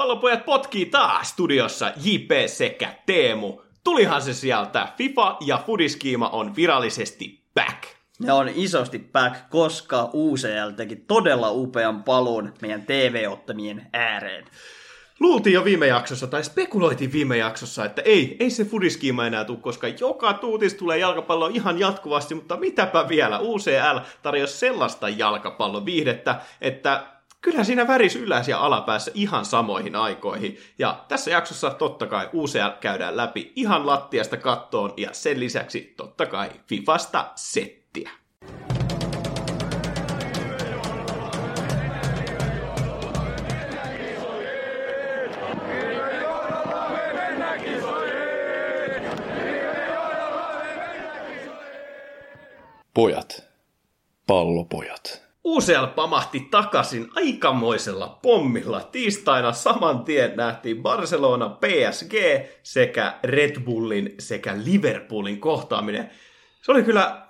Pallopojat potkii taas studiossa JP sekä Teemu. Tulihan se sieltä. FIFA ja fudiskiima on virallisesti back. Ne on isosti back, koska UCL teki todella upean paluun meidän TV-ottamien ääreen. Luultiin jo viime jaksossa, tai spekuloitiin viime jaksossa, että ei se fudiskiima enää tule, koska joka tuutis tulee jalkapalloon ihan jatkuvasti, mutta mitäpä vielä, UCL tarjosi sellaista jalkapalloviihdettä, että kyllä siinä värisi yläs ja alapäässä ihan samoihin aikoihin. Ja tässä jaksossa totta kai UCL käydään läpi ihan lattiasta kattoon, ja sen lisäksi totta kai FIFAsta settiä. Pojat. Pallopojat. UCL pamahti takaisin aikamoisella pommilla. Tiistaina saman tien nähtiin Barcelona PSG sekä Red Bullin sekä Liverpoolin kohtaaminen. Se oli kyllä,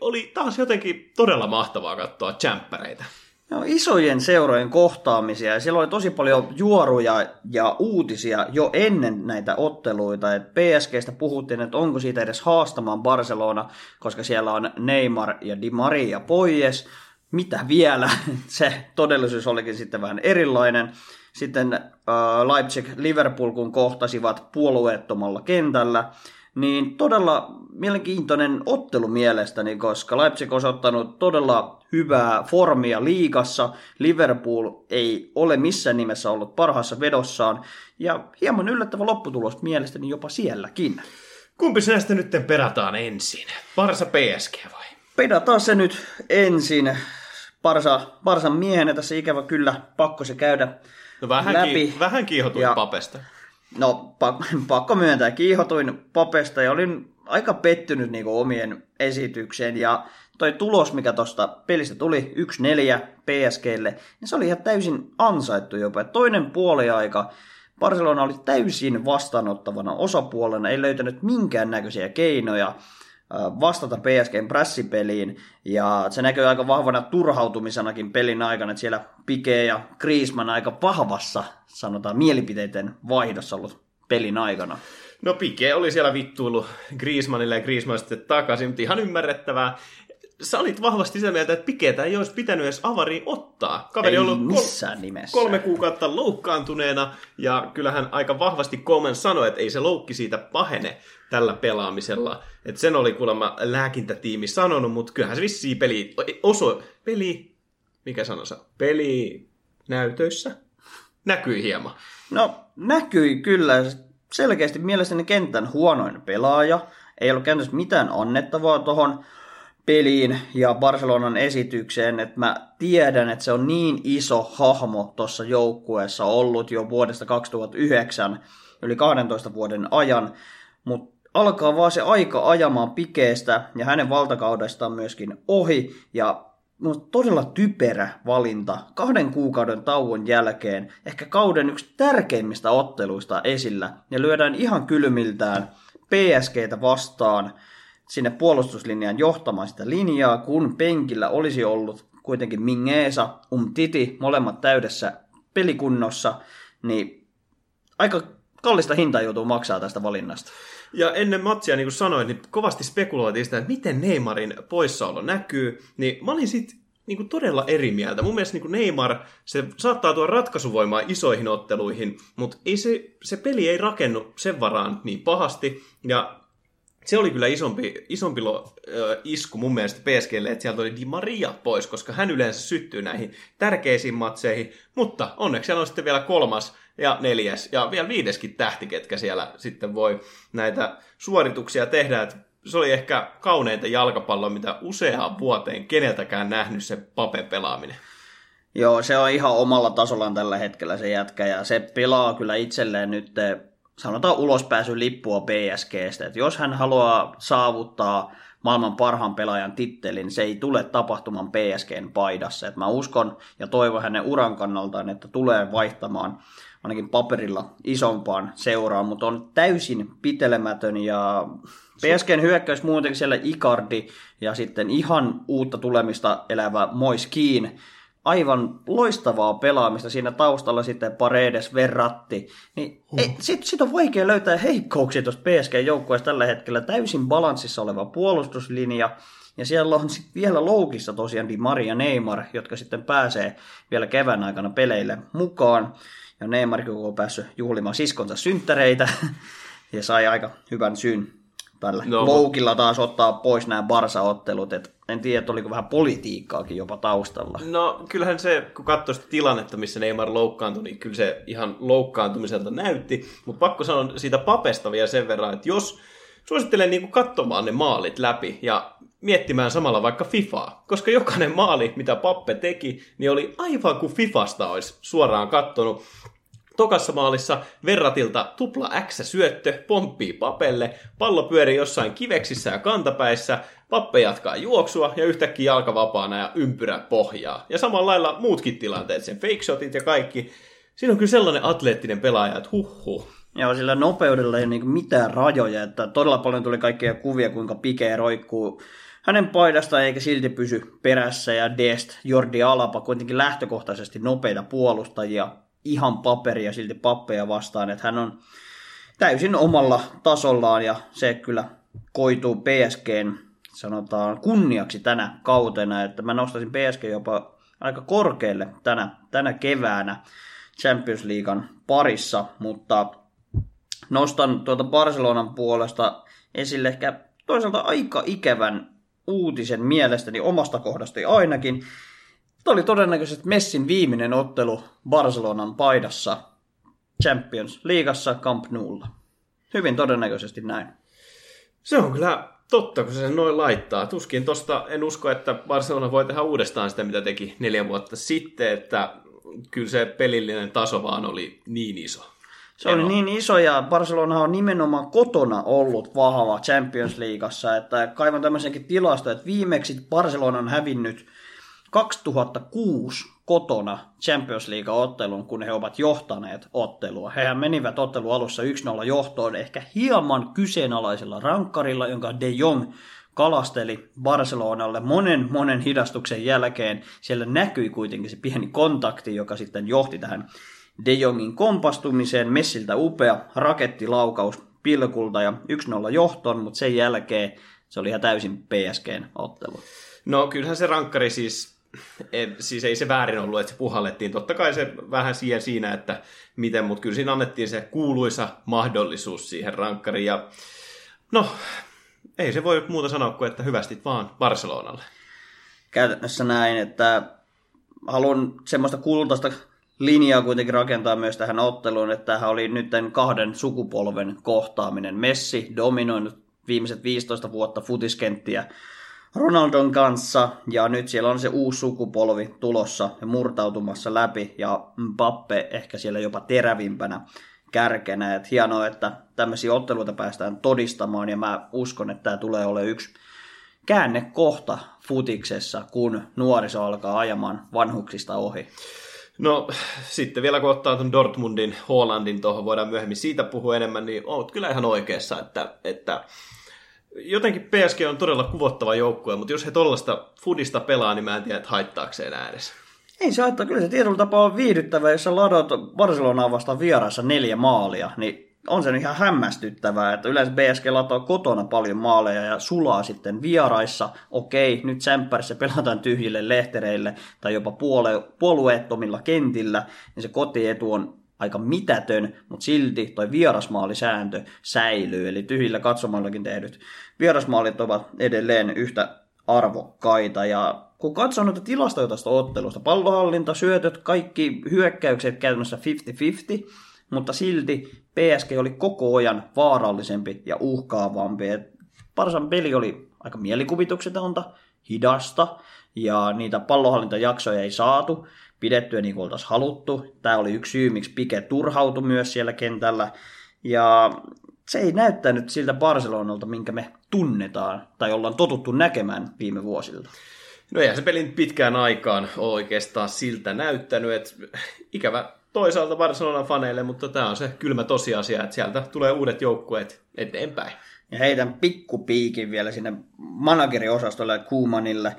oli taas jotenkin todella mahtavaa katsoa tsemppäreitä. No, isojen seurojen kohtaamisia, ja siellä oli tosi paljon juoruja ja uutisia jo ennen näitä otteluita. Et PSGstä puhuttiin, että onko siitä edes haastamaan Barcelona, koska siellä on Neymar ja Di Maria pois. Mitä vielä? Se todellisuus olikin sitten vähän erilainen. Sitten Leipzig Liverpool, kun kohtasivat puolueettomalla kentällä, niin todella mielenkiintoinen ottelu mielestäni, koska Leipzig on ottanut todella hyvää formia liigassa. Liverpool ei ole missään nimessä ollut parhaassa vedossaan, ja hieman yllättävä lopputulos mielestäni jopa sielläkin. Kumpi näistä nyt perataan ensin? Barsa PSG vai? Pedataan se nyt ensin. Barsan miehenä tässä ikävä kyllä pakko se käydä läpi. Vähän kiihotuin Papesta. No, pakko myöntää. Kiihotuin Papesta ja olin aika pettynyt niinku omien esitykseen. Ja toi tulos, mikä tuosta pelistä tuli, 1-4 PSGlle, niin se oli ihan täysin ansaittu jopa. Ja toinen puoliaika Barcelona oli täysin vastaanottavana osapuolena, ei löytänyt minkäännäköisiä keinoja vastata PSGn prässipeliin, ja se näkyy aika vahvana turhautumisenakin pelin aikana, että siellä Pique ja Griezmann aika vahvassa, sanotaan, mielipiteiden vaihdossa ollut pelin aikana. No, Pique oli siellä vittuillut Griezmannille ja Griezmann sitten takaisin, mutta ihan ymmärrettävää. Sä olit vahvasti sitä mieltä, että Piquetä ei olisi pitänyt edes avariin ottaa. Kaveri on ollut missään nimessä 3 kuukautta loukkaantuneena, ja kyllähän aika vahvasti Komen sanoi, että ei se loukki siitä pahene tällä pelaamisella. Et sen oli kuulemma lääkintätiimi sanonut, mutta kyllähän se vissiin pelinäytöissä näkyi hieman. No, näkyi kyllä. Selkeästi mielestäni kentän huonoin pelaaja. Ei ollut käytännössä mitään annettavaa tuohon peliin ja Barcelonan esitykseen, että mä tiedän, että se on niin iso hahmo tuossa joukkueessa ollut jo vuodesta 2009 yli 12 vuoden ajan, mutta alkaa vaan se aika ajamaan Piquestä ja hänen valtakaudestaan myöskin ohi, ja todella typerä valinta 2 kuukauden tauon jälkeen, ehkä kauden yksi tärkeimmistä otteluista esillä, ja lyödään ihan kylmiltään PSGtä vastaan sinne puolustuslinjaan johtamaan sitä linjaa, kun penkillä olisi ollut kuitenkin Mingueza, Umtiti, molemmat täydessä pelikunnossa, niin aika kallista hintaa joutuu maksaa tästä valinnasta. Ja ennen matsia, niin kuin sanoin, niin kovasti spekuloitiin sitä, että miten Neymarin poissaolo näkyy, niin mä olin sitten niin todella eri mieltä. Mun mielestä niin Neymar, se saattaa tuoda ratkaisuvoimaa isoihin otteluihin, mutta ei se peli ei rakennu sen varaan niin pahasti, ja se oli kyllä isompi isku mun mielestä PSGlle, että sieltä oli Di Maria pois, koska hän yleensä syttyy näihin tärkeisiin matseihin, mutta onneksi siellä on sitten vielä 3. ja 4. ja vielä 5. tähti, ketkä siellä sitten voi näitä suorituksia tehdä. Et se oli ehkä kauneinta jalkapalloa, mitä useaan vuoteen keneltäkään nähnyt se Papen pelaaminen. Joo, se on ihan omalla tasollaan tällä hetkellä se jätkä, ja se pelaa kyllä itselleen nyt, sanotaan, ulospääsy lippua PSGstä, että jos hän haluaa saavuttaa maailman parhaan pelaajan tittelin, se ei tule tapahtumaan PSGn paidassa. Et mä uskon ja toivon hänen uran kannaltaan, että tulee vaihtamaan ainakin paperilla isompaan seuraan, mutta on täysin pitelemätön, ja PSGn hyökkäys muutenkin siellä Icardi ja sitten ihan uutta tulemista elävä Moiskin aivan loistavaa pelaamista siinä taustalla, sitten Paredes, Verratti, niin sitten on vaikea löytää heikkouksia tuossa PSG-joukkueessa tällä hetkellä, täysin balanssissa oleva puolustuslinja, ja siellä on sitten vielä loukissa tosiaan Di Maria ja Neymar, jotka sitten pääsee vielä kevään aikana peleille mukaan, ja Neymar on päässyt juhlimaan siskonsa synttäreitä, ja sai aika hyvän syyn tällä loukilla taas ottaa pois nämä Barsa-ottelut, että en tiedä, että oliko vähän politiikkaakin jopa taustalla. No kyllähän se, kun katsoi sitä tilannetta, missä Neymar loukkaantui, niin kyllä se ihan loukkaantumiselta näytti. Mutta pakko sanoa siitä Papesta vielä sen verran, että jos suosittelen niin kuin katsomaan ne maalit läpi ja miettimään samalla vaikka FIFAa, koska jokainen maali, mitä Pappe teki, niin oli aivan kuin FIFasta olisi suoraan katsonut. Tokassa maalissa Verratilta tupla X-syöttö pomppii Papelle, pallo pyörii jossain kiveksissä ja kantapäissä, Pappe jatkaa juoksua ja yhtäkkiä jalka vapaana ja ympyrä pohjaa. Ja samalla lailla muutkin tilanteet, sen fakeshotit ja kaikki. Siinä on kyllä sellainen atleettinen pelaaja, että huhhuh. Joo, sillä nopeudella ei ole mitään rajoja, että todella paljon tuli kaikkia kuvia, kuinka Pique roikkuu hänen paidasta eikä silti pysy perässä, ja Dest, Jordi Alba, kuitenkin lähtökohtaisesti nopeita puolustajia. Ihan paperia silti Pappeja vastaan, että hän on täysin omalla tasollaan, ja se kyllä koituu PSG:n, sanotaan, kunniaksi tänä kautena, että mä nostaisin PSG jopa aika korkealle tänä keväänä Champions Leaguean parissa, mutta nostan tuota Barcelonan puolesta esille ehkä toisaalta aika ikävän uutisen mielestäni omasta kohdastani ainakin. Tämä oli todennäköisesti Messin viimeinen ottelu Barcelonan paidassa Champions Leagueassa Camp Noulla. Hyvin todennäköisesti näin. Se on kyllä totta, kun se sen noin laittaa. Tuskin tosta en usko, että Barcelona voi tehdä uudestaan sitä, mitä teki 4 vuotta sitten, että kyllä se pelillinen taso vaan oli niin iso. Se oli niin iso, ja Barcelona on nimenomaan kotona ollut vahva Champions Leagueassa, että kaivan tämmöisenkin tilasto, että viimeksi Barcelona on hävinnyt 2006 kotona Champions League-ottelun, kun he ovat johtaneet ottelua. Hehän menivät ottelun alussa 1-0 johtoon ehkä hieman kyseenalaisella rankkarilla, jonka De Jong kalasteli Barcelonalle monen hidastuksen jälkeen. Siellä näkyi kuitenkin se pieni kontakti, joka sitten johti tähän De Jongin kompastumiseen. Messiltä upea rakettilaukaus pilkulta ja 1-0 johtoon, mutta sen jälkeen se oli ihan täysin PSG:n ottelu. No kyllähän se rankkari siis ei se väärin ollut, että se puhallettiin. Totta kai se vähän siinä, että miten, mutta kyllä siinä annettiin se kuuluisa mahdollisuus siihen rankkariin. Ja no, ei se voi muuta sanoa kuin, että hyvästit vaan Barcelonalle. Käytännössä näin, että haluan semmoista kultaista linjaa kuitenkin rakentaa myös tähän otteluun, että tämähän oli nyt tämän 2 sukupolven kohtaaminen. Messi dominoinut viimeiset 15 vuotta futiskenttiä Ronaldon kanssa, ja nyt siellä on se uusi sukupolvi tulossa ja murtautumassa läpi, ja Mbappe ehkä siellä jopa terävimpänä kärkenä. Et hienoa, että tämmöisiä otteluita päästään todistamaan, ja mä uskon, että tämä tulee olemaan yksi käännekohta futiksessa, kun nuoriso alkaa ajamaan vanhuksista ohi. No sitten vielä kun ottaa tuon Dortmundin, Haalandin tuohon, voidaan myöhemmin siitä puhua enemmän, niin olet kyllä ihan oikeassa, että jotenkin PSG on todella kuvottava joukkue, mutta jos he tollaista fudista pelaa, niin mä en tiedä, että haittaako se enää edes. Ei se haittaa. Kyllä se tietyllä tapaa on viihdyttävä, jos sä ladot Barcelonaan vastaan vieraassa 4 maalia, niin on se ihan hämmästyttävää, että yleensä PSG latoo kotona paljon maaleja ja sulaa sitten vieraissa. Okei, nyt sämppärissä pelataan tyhjille lehtereille tai jopa puolueettomilla kentillä, niin se kotietu on aika mitätön, mutta silti toi vierasmaalisääntö säilyy, eli tyhjillä katsomoillakin tehdyt vierasmaalit ovat edelleen yhtä arvokkaita, ja kun katsoo noita tilastoja tästä ottelusta, pallohallinta, syötöt, kaikki hyökkäykset käytännössä 50-50, mutta silti PSG oli koko ajan vaarallisempi ja uhkaavampi. Barsan peli oli aika mielikuvituksetonta, hidasta, ja niitä pallohallintajaksoja ei saatu pidettyä niin kuin oltaisiin haluttu. Tämä oli yksi syy, miksi Pique turhautui myös siellä kentällä. Ja se ei näyttänyt siltä Barcelonalta, minkä me tunnetaan tai ollaan totuttu näkemään viime vuosilta. No eihän se pelin pitkään aikaan oikeastaan siltä näyttänyt. Että ikävä toisaalta Barcelonan faneille, mutta tämä on se kylmä tosiasia, että sieltä tulee uudet joukkueet eteenpäin. Ja heitän pikkupiikin vielä sinne manageriosastolle ja Koemanille.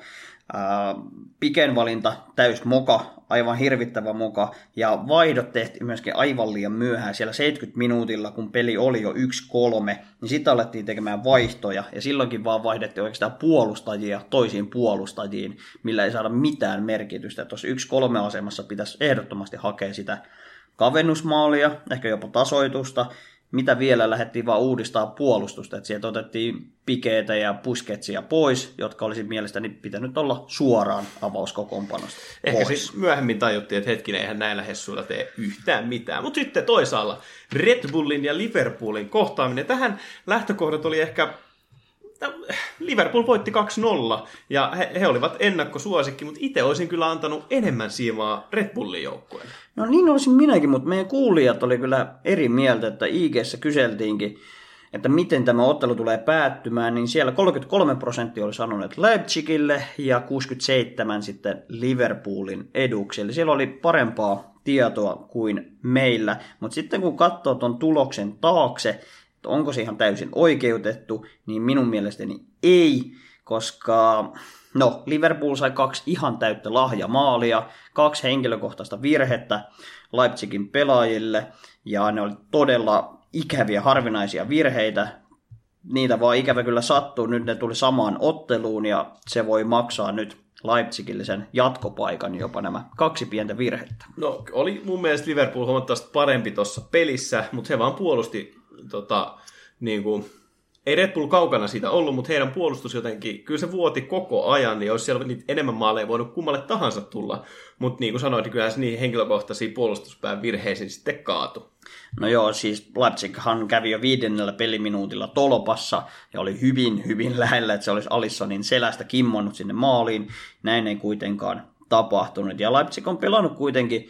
Piken valinta täys moka, aivan hirvittävä moka, ja vaihdot tehtiin myöskin aivan liian myöhään. Siellä 70 minuutilla, kun peli oli jo 1-3, niin sitä alettiin tekemään vaihtoja, ja silloinkin vaan vaihdettiin oikeastaan puolustajia toisiin puolustajiin, millä ei saada mitään merkitystä. Tuossa 1-3 asemassa pitäisi ehdottomasti hakea sitä kavennusmaalia, ehkä jopa tasoitusta, mitä vielä lähdettiin vaan uudistaa puolustusta, että sieltä otettiin Piquetä ja Busquetsia pois, jotka olisi mielestäni pitänyt olla suoraan avauskokoonpanosta pois. Ehkä siis myöhemmin tajuttiin, että hetkinen, eihän näillä hessuilla tee yhtään mitään. Mutta sitten toisaalla Red Bullin ja Liverpoolin kohtaaminen. Tähän lähtökohdat oli ehkä... Liverpool voitti 2-0 ja he olivat ennakkosuosikki, mutta itse olisin kyllä antanut enemmän siimaa Red Bullin joukkueelle. No niin olisin minäkin, mutta meidän kuulijat oli kyllä eri mieltä, että IG:ssä kyseltiinkin, että miten tämä ottelu tulee päättymään, niin siellä 33% oli sanonut Leipzigille ja 67% sitten Liverpoolin eduksi. Eli siellä oli parempaa tietoa kuin meillä, mutta sitten kun katsoo tuon tuloksen taakse, onko se ihan täysin oikeutettu, niin minun mielestäni ei, koska no, Liverpool sai 2 ihan täyttä lahjamaalia, 2 henkilökohtaista virhettä Leipzigin pelaajille, ja ne oli todella ikäviä, harvinaisia virheitä. Niitä vaan ikävä kyllä sattuu, nyt ne tuli samaan otteluun, ja se voi maksaa nyt Leipzigille sen jatkopaikan jopa nämä 2 pientä virhettä. No, oli mun mielestä Liverpool huomattavasti parempi tuossa pelissä, mutta he vaan puolusti... ei Red Bull kaukana siitä ollut, mutta heidän puolustus jotenkin, kyllä se vuoti koko ajan, niin olisi siellä niitä enemmän maaleja voinut kummalle tahansa tulla, mutta niin kuin sanoin, niin kyllähän se niihin henkilökohtaisiin puolustuspään virheisiin sitten kaatu. No joo, siis Leipzighan kävi jo 5. peliminuutilla tolpassa ja oli hyvin, hyvin lähellä, että se olisi Alissonin selästä kimmonnut sinne maaliin, näin ei kuitenkaan tapahtunut ja Leipzig on pelannut kuitenkin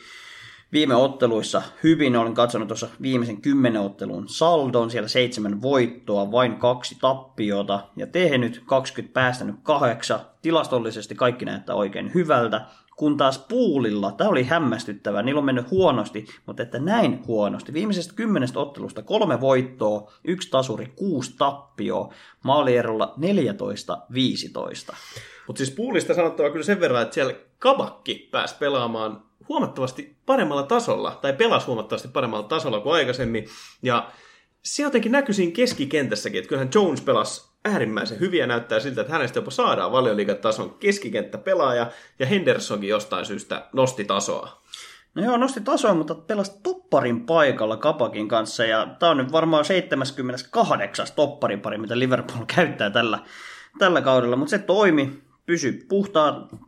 viime otteluissa hyvin, olen katsonut tuossa viimeisen 10 ottelun saldon, siellä 7 voittoa, vain 2 tappiota ja tehnyt 20, päästänyt 8, tilastollisesti kaikki näyttää oikein hyvältä, kun taas Poolilla, tämä oli hämmästyttävää, niillä on mennyt huonosti, mutta että näin huonosti, viimeisestä 10 ottelusta 3 voittoa, 1 tasuri, 6 tappioa, maalierolla 14-15. Mutta siis Poolista sanottava kyllä sen verran, että siellä Kabakki pääsi pelaamaan huomattavasti paremmalla tasolla, tai pelasi huomattavasti paremmalla tasolla kuin aikaisemmin, ja se jotenkin näkyy siinä keskikentässäkin, että kyllähän Jones pelasi äärimmäisen hyvin, ja näyttää siltä, että hänestä jopa saadaan valioliigatason keskikenttäpelaaja, ja Hendersonkin jostain syystä nosti tasoa. No joo, nosti tasoa, mutta pelasi topparin paikalla Kapakin kanssa, ja tämä on nyt varmaan 78. topparin pari, mitä Liverpool käyttää tällä kaudella, mutta se toimi. Pysy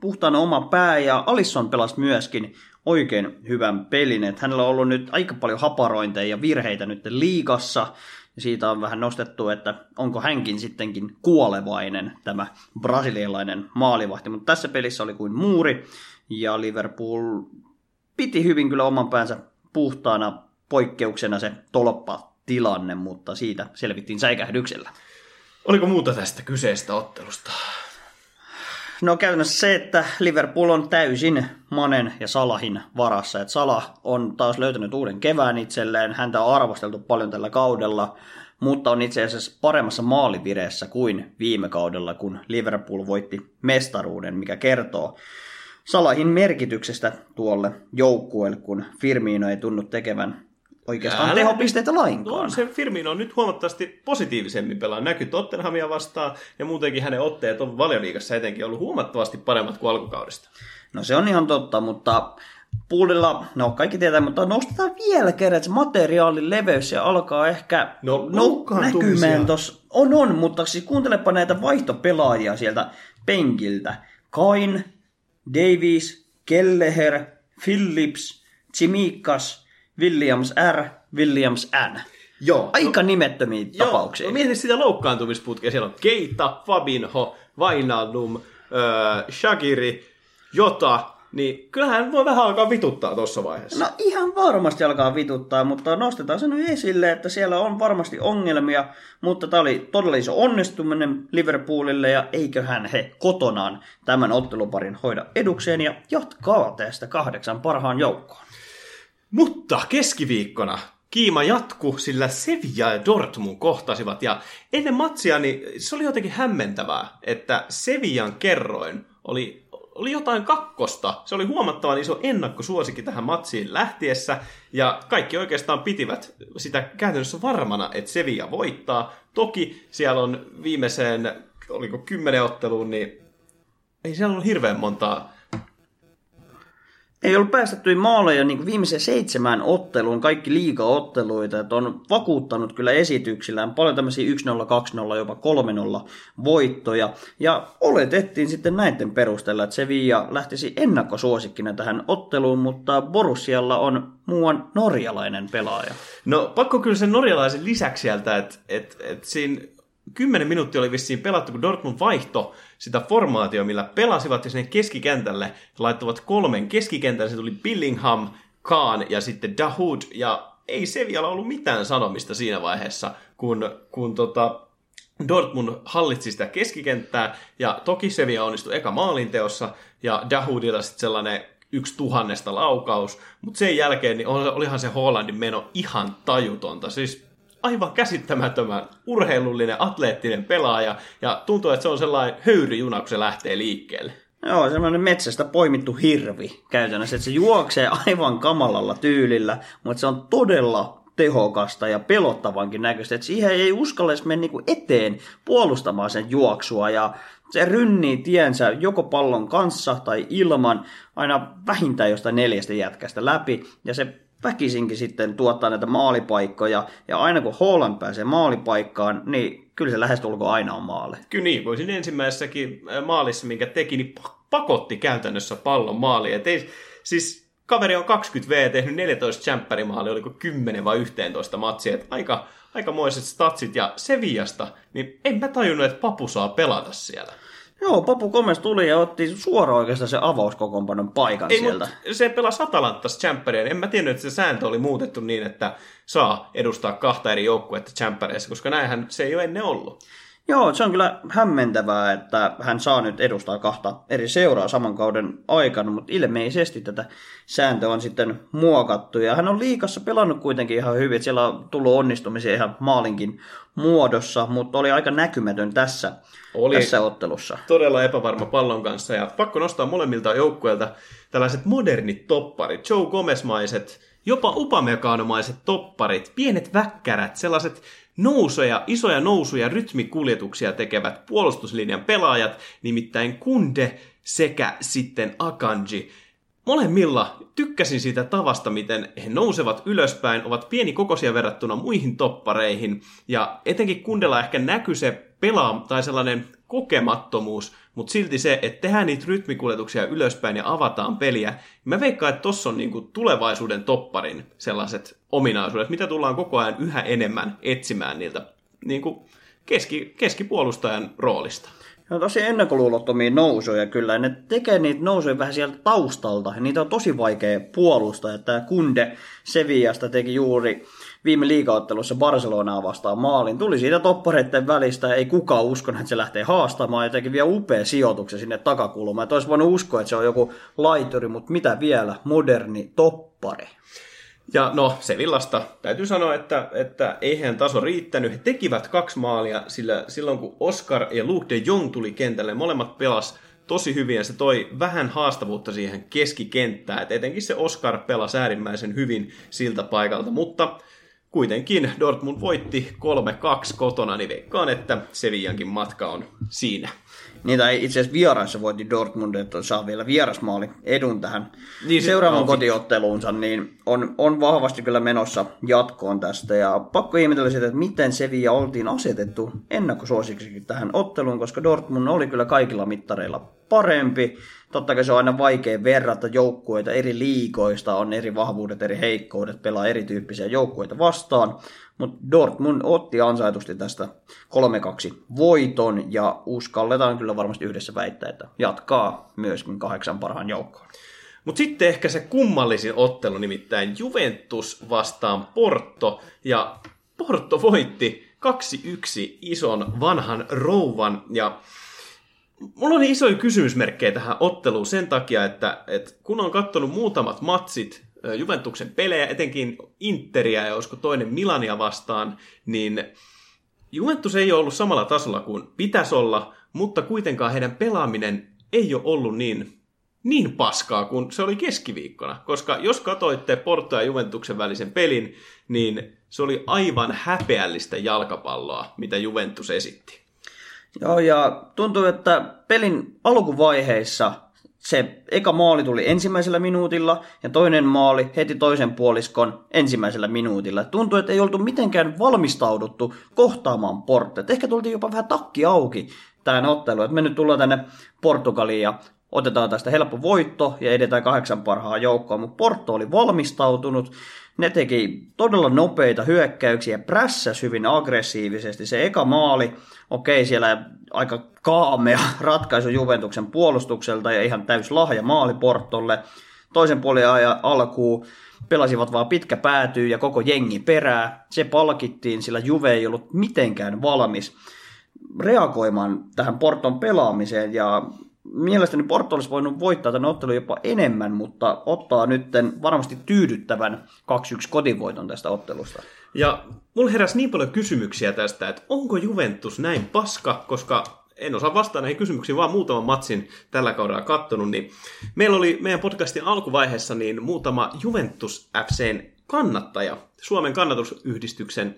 puhtaana oma pää, ja Alisson pelasi myöskin oikein hyvän pelin. Että hänellä on ollut nyt aika paljon haparointeja ja virheitä nyt liigassa. Ja siitä on vähän nostettu, että onko hänkin sittenkin kuolevainen tämä brasilialainen maalivahti. Mutta tässä pelissä oli kuin muuri, ja Liverpool piti hyvin kyllä oman päänsä puhtaana, poikkeuksena se tolppatilanne, mutta siitä selvittiin säikähdyksellä. Oliko muuta tästä kyseistä ottelusta? No käytännössä se, että Liverpool on täysin Manen ja Salahin varassa. Et Salah on taas löytänyt uuden kevään itselleen, häntä on arvosteltu paljon tällä kaudella, mutta on itse asiassa paremmassa maalivireessä kuin viime kaudella, kun Liverpool voitti mestaruuden, mikä kertoo Salahin merkityksestä tuolle joukkueelle, kun Firmino ei tunnu tekevän oikeastaan tehopisteitä lainkaan. No, se Firmino on nyt huomattavasti positiivisemmin pelaa. Näkyy Tottenhamia vastaan, ja muutenkin hänen otteet on Valioliigassa etenkin ollut huomattavasti paremmat kuin alkukaudesta. No se on ihan totta, mutta Poolilla, no kaikki tietää, mutta nostetaan vielä kerran, että se materiaalin leveys se alkaa ehkä näkymään tuossa. On, mutta siis kuuntelepa näitä vaihtopelaajia sieltä penkiltä. Kain, Davies, Kelleher, Phillips, Tsimikas, Williams R, Williams N. Joo. Aika nimettömiä tapauksia. Joo, mietin sitä loukkaantumisputkea. Siellä on Keita, Fabinho, Wijnaldum, Shaqiri, Jota. Niin kyllähän voi vähän alkaa vituttaa tuossa vaiheessa. No ihan varmasti alkaa vituttaa, mutta nostetaan se nyt esille, että siellä on varmasti ongelmia, mutta tämä oli todella iso onnistuminen Liverpoolille ja eiköhän he kotonaan tämän otteluparin hoida edukseen ja jatkaa tästä 8 parhaan joukkoon. Mutta keskiviikkona kiima jatkuu, sillä Sevilla ja Dortmund kohtasivat. Ja ennen matsia niin se oli jotenkin hämmentävää, että Sevillan kerroin oli jotain kakkosta. Se oli huomattavan iso ennakkosuosikki tähän matsiin lähtiessä, ja kaikki oikeastaan pitivät sitä käytännössä varmana, että Sevilla voittaa. Toki siellä on viimeiseen, oliko 10 otteluun, niin ei siellä ollut hirveän montaa. Ei ollut päästettyä maaleja niin kuin viimeiseen 7 otteluun, kaikki liigaotteluita, että on vakuuttanut kyllä esityksillään paljon tämmöisiä 1-0, 2-0, jopa 3-0 voittoja. Ja oletettiin sitten näiden perusteella, että Sevilla lähtisi ennakkosuosikkina tähän otteluun, mutta Borussialla on muuan norjalainen pelaaja. No pakko kyllä sen norjalaisen lisäksi sieltä, että siinä 10 minuuttia oli vissiin pelattu, kun Dortmund vaihto sitä formaatioa, millä pelasivat ja sinne keskikentälle laittuvat 3 keskikentän. Se tuli Billingham, Kahn ja sitten Dahoud. Ja ei Sevilla ollut mitään sanomista siinä vaiheessa, kun Dortmund hallitsi sitä keskikenttää. Ja toki Sevilla onnistui eka maalinteossa ja Dahoudilla sitten sellainen 1/1000 laukaus. Mutta sen jälkeen niin olihan se Haalandin meno ihan tajutonta. Siis aivan käsittämättömän urheilullinen, atleettinen pelaaja, ja tuntuu, että se on sellainen höyryjuna, kun se lähtee liikkeelle. Joo, semmoinen metsästä poimittu hirvi käytännössä, että se juoksee aivan kamalalla tyylillä, mutta se on todella tehokasta ja pelottavankin näköistä, että siihen ei uskalla edes mennä eteen puolustamaan sen juoksua, ja se rynnii tiensä joko pallon kanssa tai ilman aina vähintään jostain 4 jätkästä läpi, ja se väkisinkin sitten tuottaa näitä maalipaikkoja, ja aina kun Haaland pääsee maalipaikkaan, niin kyllä se lähestulko aina on maali. Kyllä niin, voisin ensimmäisessäkin maalissa, minkä teki, niin pakotti käytännössä pallon maaliin. Et ei, siis kaveri on 20V tehnyt 14 tsemppärimaali, oliko 10 vai 11 matsia, että aikamoiset statsit, ja Sevillasta, niin en mä tajunnut, että Papu saa pelata siellä. Joo, Papu Gómez tuli ja otti suoraan oikeastaan se avauskokoonpanon paikan sieltä. Se pelasi Atalantas tsemppäriä. En mä tiennyt, että se sääntö oli muutettu niin, että saa edustaa 2 eri joukkuetta tsemppäreissä, koska näinhän se ei ole ennen ollut. Joo, se on kyllä hämmentävää, että hän saa nyt edustaa 2 eri seuraa saman kauden aikana, mutta ilmeisesti tätä sääntöä on sitten muokattu. Ja hän on liigassa pelannut kuitenkin ihan hyvin, että siellä on tullut onnistumisia ihan maalinkin muodossa, mutta oli aika näkymätön tässä ottelussa. Todella epävarma pallon kanssa, ja pakko nostaa molemmilta joukkueilta tällaiset modernit topparit, Joe Gomez-maiset, jopa upamekanomaiset topparit, pienet väkkärät, sellaiset isoja nousuja, rytmikuljetuksia tekevät puolustuslinjan pelaajat, nimittäin Kunde sekä sitten Akanji. Molemmilla tykkäsin siitä tavasta, miten he nousevat ylöspäin, ovat pienikokoisia verrattuna muihin toppareihin, ja etenkin Kundella ehkä näkyy se tai sellainen kokemattomuus, mutta silti se, että tehdään niitä rytmikuljetuksia ylöspäin ja avataan peliä. Mä veikkaan, että tossa on niinku tulevaisuuden topparin sellaiset ominaisuudet, mitä tullaan koko ajan yhä enemmän etsimään niiltä niinku keskipuolustajan roolista. No tosi ennakkoluulottomia nousuja kyllä, ne tekee niitä nousuja vähän sieltä taustalta, ja niitä on tosi vaikea puolustaa, että tämä Kunde Sevillasta teki juuri viime liigaottelussa Barcelonaa vastaan maalin, tuli siitä toppareiden välistä, ei kukaan uskonut, että se lähtee haastamaan, ja teki vielä upea sijoituksen sinne takakulmaan, että olisi voinut uskoa, että se on joku laituri, mutta mitä vielä, moderni toppari. Ja no, Sevillasta täytyy sanoa, että eihän taso riittänyt. He tekivät 2 maalia, sillä silloin kun Oscar ja Luke De Jong tuli kentälle, molemmat pelasivat tosi hyvin, ja se toi vähän haastavuutta siihen keskikenttään. Et etenkin se Oscar pelasi äärimmäisen hyvin siltä paikalta, mutta kuitenkin Dortmund voitti 3-2 kotona, niin veikkaan, että Sevillankin matka on siinä. Niitä ei itse asiassa vieraissa voitti Dortmund, että saa vielä vierasmaali edun tähän niin seuraavan kotiotteluunsa, niin on vahvasti kyllä menossa jatkoon tästä. Ja pakko ihmetellä sitä, että miten Sevilla oltiin asetettu ennakkosuosiksi tähän otteluun, koska Dortmund oli kyllä kaikilla mittareilla parempi. Totta kai se on aina vaikea verrata joukkueita eri liigoista, on eri vahvuudet, eri heikkoudet, pelaa erityyppisiä joukkueita vastaan. Mutta Dortmund otti ansaitusti tästä 3-2 voiton, ja uskalletaan kyllä varmasti yhdessä väittää, että jatkaa myöskin 8 parhaan joukkoon. Mutta sitten ehkä se kummallisin ottelu, nimittäin Juventus vastaan Porto, ja Porto voitti 2-1 ison vanhan rouvan, ja mulla on isoja kysymysmerkkejä tähän otteluun sen takia, että kun on katsonut muutamat matsit, Juventuksen pelejä, etenkin Interia ja olisiko toinen Milania vastaan, niin Juventus ei ole ollut samalla tasolla kuin pitäisi olla, mutta kuitenkaan heidän pelaaminen ei ole ollut niin paskaa kuin se oli keskiviikkona. Koska jos katsoitte Porto ja Juventuksen välisen pelin, niin se oli aivan häpeällistä jalkapalloa, mitä Juventus esitti. Joo, ja tuntuu, että pelin alkuvaiheissa se eka maali tuli ensimmäisellä minuutilla ja toinen maali heti toisen puoliskon ensimmäisellä minuutilla. Tuntuu, että ei oltu mitenkään valmistauduttu kohtaamaan Portoa. Ehkä tultiin jopa vähän takki auki tähän otteluun, että me nyt tullaan tänne Portugaliin ja otetaan tästä helppo voitto ja edetään 8 parhaa joukkoa, mutta Porto oli valmistautunut. Ne teki todella nopeita hyökkäyksiä, prässäs hyvin aggressiivisesti. Se eka maali, okei, siellä aika kaamea ratkaisu Juventuksen puolustukselta ja ihan täys lahja maali Portolle. Toisen puoliajan alkuun pelasivat vaan pitkä päätyy ja koko jengi perää. Se palkittiin, sillä Juve ei ollut mitenkään valmis reagoimaan tähän Porton pelaamiseen ja mielestäni Porto olisi voinut voittaa tämän ottelun jopa enemmän, mutta ottaa nyt varmasti tyydyttävän 2-1 kotivoiton tästä ottelusta. Ja mulla heräsi niin paljon kysymyksiä tästä, että onko Juventus näin paska, koska en osaa vastata näihin kysymyksiin, vaan muutaman matsin tällä kaudella katsonut. Niin meillä oli meidän podcastin alkuvaiheessa niin muutama Juventus FCn kannattaja, Suomen kannatusyhdistyksen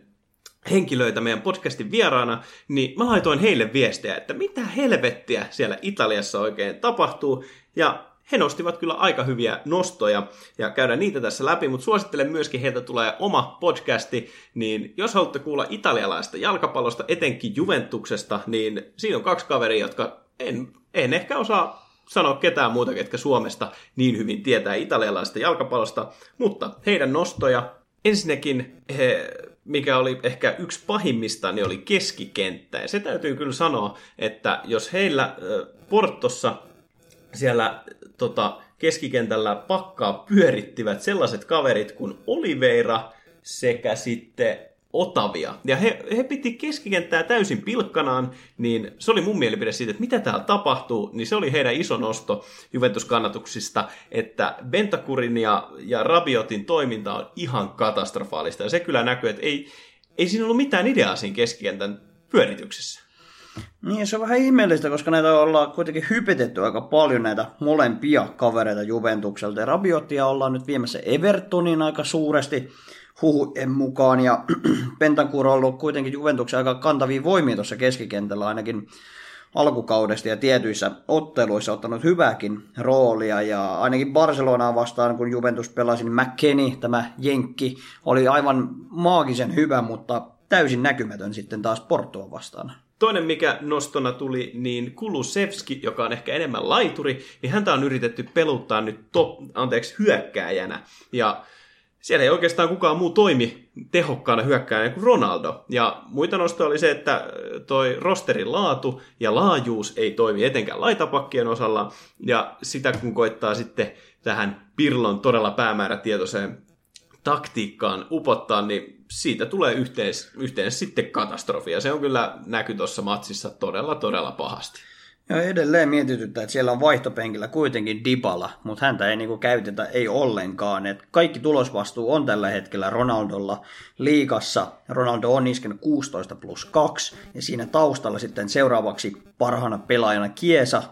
henkilöitä meidän podcastin vieraana, niin mä laitoin heille viestejä, että mitä helvettiä siellä Italiassa oikein tapahtuu, ja he nostivat kyllä aika hyviä nostoja, ja käydään niitä tässä läpi, mutta suosittelen myöskin, heiltä tulee oma podcasti, niin jos haluatte kuulla italialaista jalkapallosta, etenkin Juventuksesta, niin siinä on 2 kaveria, jotka en ehkä osaa sanoa ketään muuta, ketkä Suomesta niin hyvin tietää italialaista jalkapallosta, mutta heidän nostoja, ensinnäkin mikä oli ehkä yksi pahimmista, niin oli keskikenttä. Ja se täytyy kyllä sanoa, että jos heillä Portossa siellä keskikentällä pakkaa pyörittivät sellaiset kaverit kuin Oliveira sekä sitten Otavia. Ja he piti keskikenttää täysin pilkkanaan, niin se oli mun mielipide siitä, että mitä täällä tapahtuu, niin se oli heidän iso nosto Juventus-kannatuksista, että Bentakurin ja Rabiotin toiminta on ihan katastrofaalista. Ja se kyllä näkyy, että ei siinä ollut mitään ideaa siinä keskikentän pyörityksessä. Niin, se on vähän ihmeellistä, koska näitä ollaan kuitenkin hypetetty aika paljon, näitä molempia kavereita Juventukselta. Ja Rabiotia ollaan nyt viemässä Evertonin aika suuresti huhujen mukaan, ja Bentancur on ollut kuitenkin Juventuksen aika kantavia voimia tuossa keskikentällä ainakin alkukaudesta ja tietyissä otteluissa ottanut hyvääkin roolia, ja ainakin Barcelonaa vastaan, kun Juventus pelasi, niin McKennie, tämä jenkki, oli aivan maagisen hyvä, mutta täysin näkymätön sitten taas Portoa vastaan. Toinen, mikä nostona tuli, niin Kulusevski, joka on ehkä enemmän laituri, niin häntä on yritetty peluttaa nyt hyökkääjänä, ja siellä ei oikeastaan kukaan muu toimi tehokkaana hyökkäjänä kuin Ronaldo. Ja muita nostoja oli se, että toi rosterin laatu ja laajuus ei toimi etenkään laitapakkien osalla. Ja sitä kun koittaa sitten tähän Pirlon todella päämäärätietoiseen taktiikkaan upottaa, niin siitä tulee yhteen sitten katastrofi. Ja se on kyllä näky tuossa matsissa todella, todella pahasti. Ja edelleen mietityttää, että siellä on vaihtopenkillä kuitenkin Dybala, mutta häntä ei käytetä, ei ollenkaan. Et kaikki tulosvastuu on tällä hetkellä Ronaldolla liigassa. Ronaldo on iskenyt 16+2, ja siinä taustalla sitten seuraavaksi parhaana pelaajana Chiesa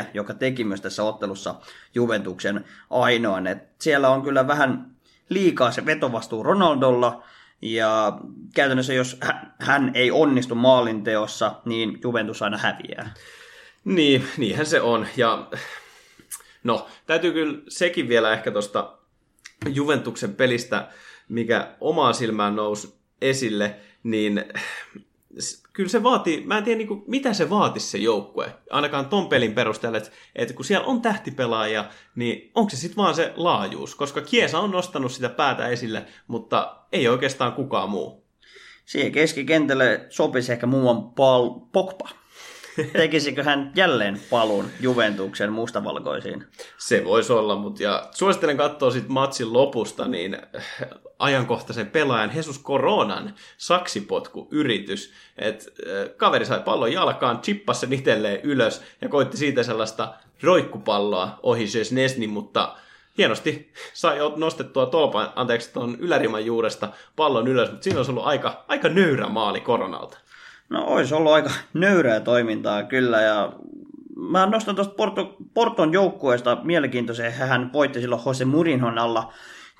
6+4, joka teki myös tässä ottelussa Juventuksen ainoan. Et siellä on kyllä vähän liikaa se vetovastuu Ronaldolla, ja käytännössä jos hän ei onnistu maalinteossa, niin Juventus aina häviää. Niin, niinhän se on. Ja no, täytyy kyllä sekin vielä ehkä tuosta Juventuksen pelistä, mikä omaa silmään nousi esille, niin kyllä se vaatii, mä en tiedä niin kuin, mitä se vaatisi se joukkue, ainakaan ton pelin perusteella, että kun siellä on tähtipelaaja, niin onko se sitten vaan se laajuus, koska Chiesa on nostanut sitä päätä esille, mutta ei oikeastaan kukaan muu. Siihen keskikentälle sopisi ehkä muuan Pogba. Tekisikö hän jälleen paluun Juventuksen mustavalkoisiin? Se voisi olla, mutta suosittelen katsoa sitten matsin lopusta niin ajankohtaisen pelaajan Jesus Coronan saksipotkuyritys. Kaveri sai pallon jalkaan, chippasi sen itselleen ylös ja koitti siitä sellaista roikkupalloa ohi Szczęsny, mutta hienosti sai nostettua tolpan, tuon yläriman juuresta pallon ylös, mutta siinä olisi ollut aika nöyrä maali Coronalta. No, olisi ollut aika nöyrää toimintaa kyllä, ja mä nostan tuosta Porton joukkueesta mielenkiintoisen. Hän voitti silloin Jose Mourinhon alla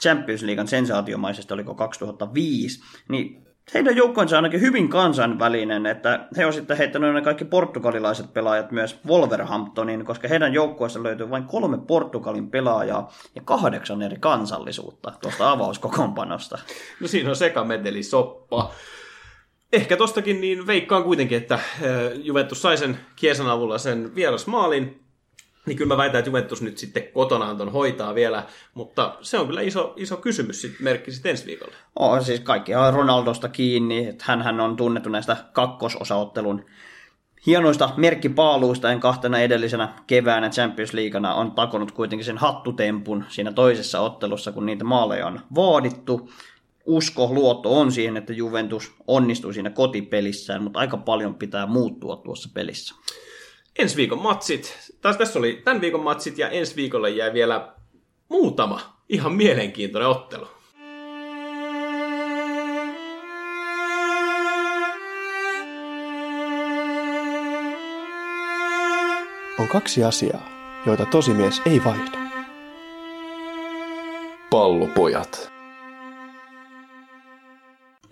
Champions Leaguean sensaatiomaisesta, oliko 2005, niin heidän joukkueensa on ainakin hyvin kansainvälinen, että he on sitten heittänyt ne kaikki portugalilaiset pelaajat myös Wolverhamptoniin, koska heidän joukkueessa löytyy vain 3 Portugalin pelaajaa ja 8 eri kansallisuutta tuosta avauskokoonpanosta. No siinä on sekametelisoppa. Ehkä tostakin niin veikkaan kuitenkin, että Juventus sai sen Chiesan avulla sen vierasmaalin, niin kyllä mä väitän, että Juventus nyt sitten kotonaan ton hoitaa vielä, mutta se on kyllä iso kysymys sit, merkki sitten ensi viikolla. On siis kaikki on Ronaldosta kiinni, että hänhän on tunnettu näistä kakkososaottelun hienoista merkkipaaluista, en kahtena edellisenä keväänä Champions Leaguena on takonut kuitenkin sen hattutempun siinä toisessa ottelussa, kun niitä maaleja on vaadittu. Usko, luotto on siihen, että Juventus onnistuu siinä kotipelissään, mutta aika paljon pitää muuttua tuossa pelissä. Ensi viikon matsit. Tässä oli tämän viikon matsit ja ensi viikolla jäi vielä muutama ihan mielenkiintoinen ottelu. On 2 asiaa, joita tosimies ei vaihda. Pallopojat.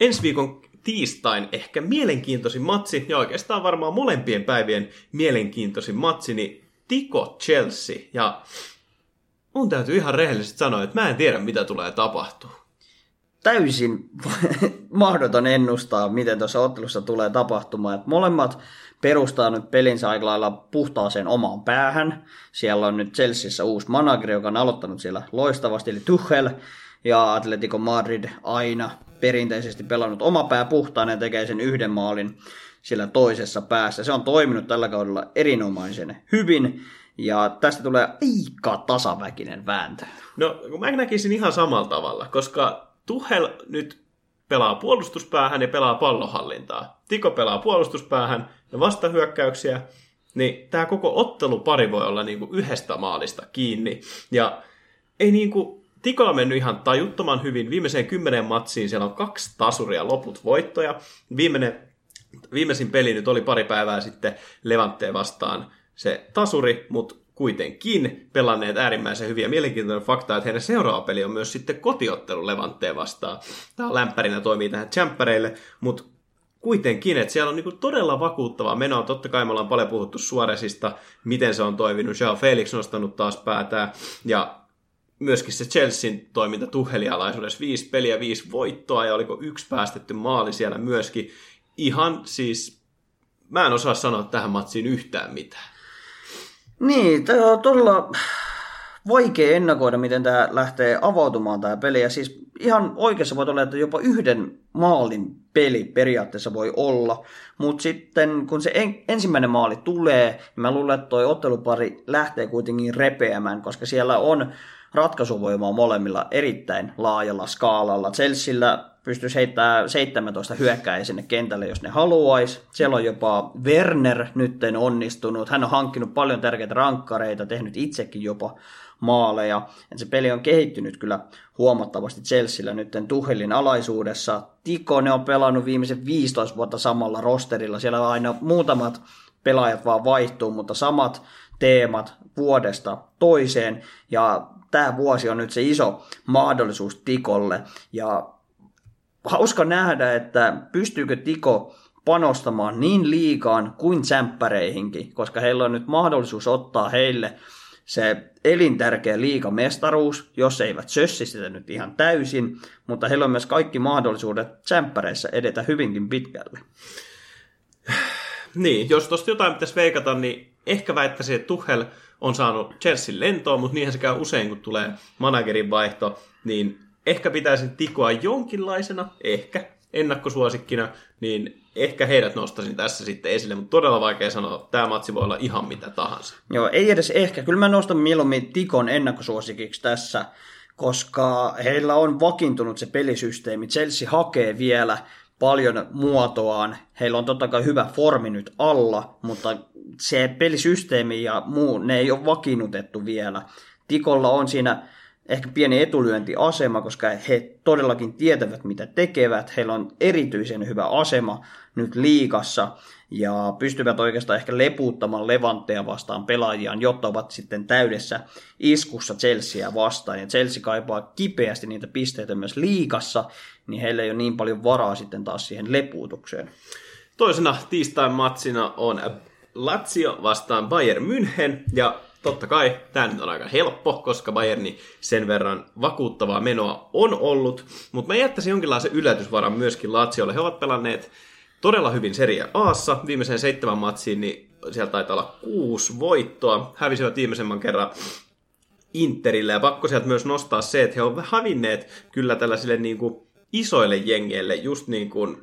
Ensi viikon tiistain ehkä mielenkiintoisin matsi, ja oikeastaan varmaan molempien päivien mielenkiintoisin matsi, niin Tiko Chelsea. Ja mun täytyy ihan rehellisesti sanoa, että mä en tiedä, mitä tulee tapahtua. Täysin mahdoton ennustaa, miten tuossa ottelussa tulee tapahtumaan. Että molemmat perustaa nyt pelinsä aika lailla puhtaaseen omaan päähän. Siellä on nyt Chelseassa uusi manageri, joka on aloittanut siellä loistavasti, eli Tuchel. Ja Atletico Madrid aina perinteisesti pelannut oma pää puhtaana ja tekee sen yhden maalin sillä toisessa päässä. Se on toiminut tällä kaudella erinomaisen hyvin ja tästä tulee aika tasaväkinen vääntö. No, mä näkisin ihan samalla tavalla, koska Tuchel nyt pelaa puolustuspäähän ja pelaa pallohallintaa. Tiko pelaa puolustuspäähän ja vastahyökkäyksiä, niin tämä koko ottelupari voi olla niinku yhdestä maalista kiinni ja ei niinku... Tikolla on mennyt ihan tajuttoman hyvin. Viimeiseen 10 matsiin siellä on 2 tasuria, loput voittoja. Viimeisin peli nyt oli pari päivää sitten Levanteen vastaan se tasuri, mutta kuitenkin pelanneet äärimmäisen hyviä. Mielenkiintoinen fakta, että heidän seuraava peli on myös sitten kotiottelu Levanteen vastaan. Tämä lämpärinä toimii tähän tsemppäreille, mutta kuitenkin, että siellä on niinku todella vakuuttavaa menoa. Totta kai me ollaan paljon puhuttu Suaresista, miten se on toiminut. Joao Felix nostanut taas päätään ja... Myöskin se Chelsean toiminta tuhelialaisuudessa 5 peliä, 5 voittoa ja oliko 1 päästetty maali siellä myöskin. Ihan siis, mä en osaa sanoa tähän matsiin yhtään mitään. Niin, tämä on todella vaikea ennakoida, miten tämä lähtee avautumaan tämä peli. Ja siis ihan oikeassa voi olla, että jopa yhden maalin peli periaatteessa voi olla. Mutta sitten kun se ensimmäinen maali tulee, niin mä luulen, että toi ottelupari lähtee kuitenkin repeämään, koska siellä on... ratkaisuvoimaa molemmilla erittäin laajalla skaalalla. Chelsealla pystyisi heittämään 17 hyökkääjää sinne kentälle, jos ne haluaisi. Siellä on jopa Werner nytten onnistunut. Hän on hankkinut paljon tärkeitä rankkareita, tehnyt itsekin jopa maaleja. Et se peli on kehittynyt kyllä huomattavasti Chelsealla nytten Tuchelin alaisuudessa. Tiko, ne on pelannut viimeiset 15 vuotta samalla rosterilla. Siellä on aina muutamat pelaajat vaan vaihtuu, mutta samat teemat vuodesta toiseen. Ja tämä vuosi on nyt se iso mahdollisuus Tikolle. Ja hauska nähdä, että pystyykö Tiko panostamaan niin liigaan kuin tsemppäreihinkin, koska heillä on nyt mahdollisuus ottaa heille se elintärkeä liigamestaruus, jos eivät sössi sitä nyt ihan täysin, mutta heillä on myös kaikki mahdollisuudet tsemppäreissä edetä hyvinkin pitkälle. Niin, jos tuosta jotain pitäisi veikata, niin ehkä väittäisin, että Tuchel on saanut Chelsean lentoon, mutta niinhän se käy usein, kun tulee managerin vaihto, niin ehkä pitäisin Tikoa jonkinlaisena, ehkä ennakkosuosikkina, niin ehkä heidät nostaisin tässä sitten esille, mutta todella vaikea sanoa, että tämä matsi voi olla ihan mitä tahansa. Joo, ei edes ehkä. Kyllä mä nostan mieluummin Tikon ennakkosuosikiksi tässä, koska heillä on vakiintunut se pelisysteemi. Chelsea hakee vielä paljon muotoaan. Heillä on totta kai hyvä formi nyt alla, mutta se pelisysteemi ja muu, ne ei ole vakiinnutettu vielä. Tikolla on siinä ehkä pieni etulyöntiasema, koska he todellakin tietävät, mitä tekevät. Heillä on erityisen hyvä asema nyt liigassa ja pystyvät oikeastaan ehkä lepuuttamaan Levantea vastaan pelaajiaan, jotta ovat sitten täydessä iskussa Chelseaa vastaan. Ja Chelsea kaipaa kipeästi niitä pisteitä myös liigassa, niin heillä ei ole niin paljon varaa sitten taas siihen lepuutukseen. Toisena tiistain matsina on Lazio vastaan Bayern München ja totta kai tämä nyt on aika helppo, koska Bayerni sen verran vakuuttavaa menoa on ollut, mutta mä jättäisin jonkinlaisen yllätysvaran myöskin Laziolle. He ovat pelanneet todella hyvin Serie A:ssa. Viimeiseen 7 matsiin niin siellä taitaa olla 6 voittoa. Hävisivät viimeisemmän kerran Interille ja pakko sieltä myös nostaa se, että he ovat hävinneet kyllä tällaisille niin kuin isoille jengeille, just niin kuin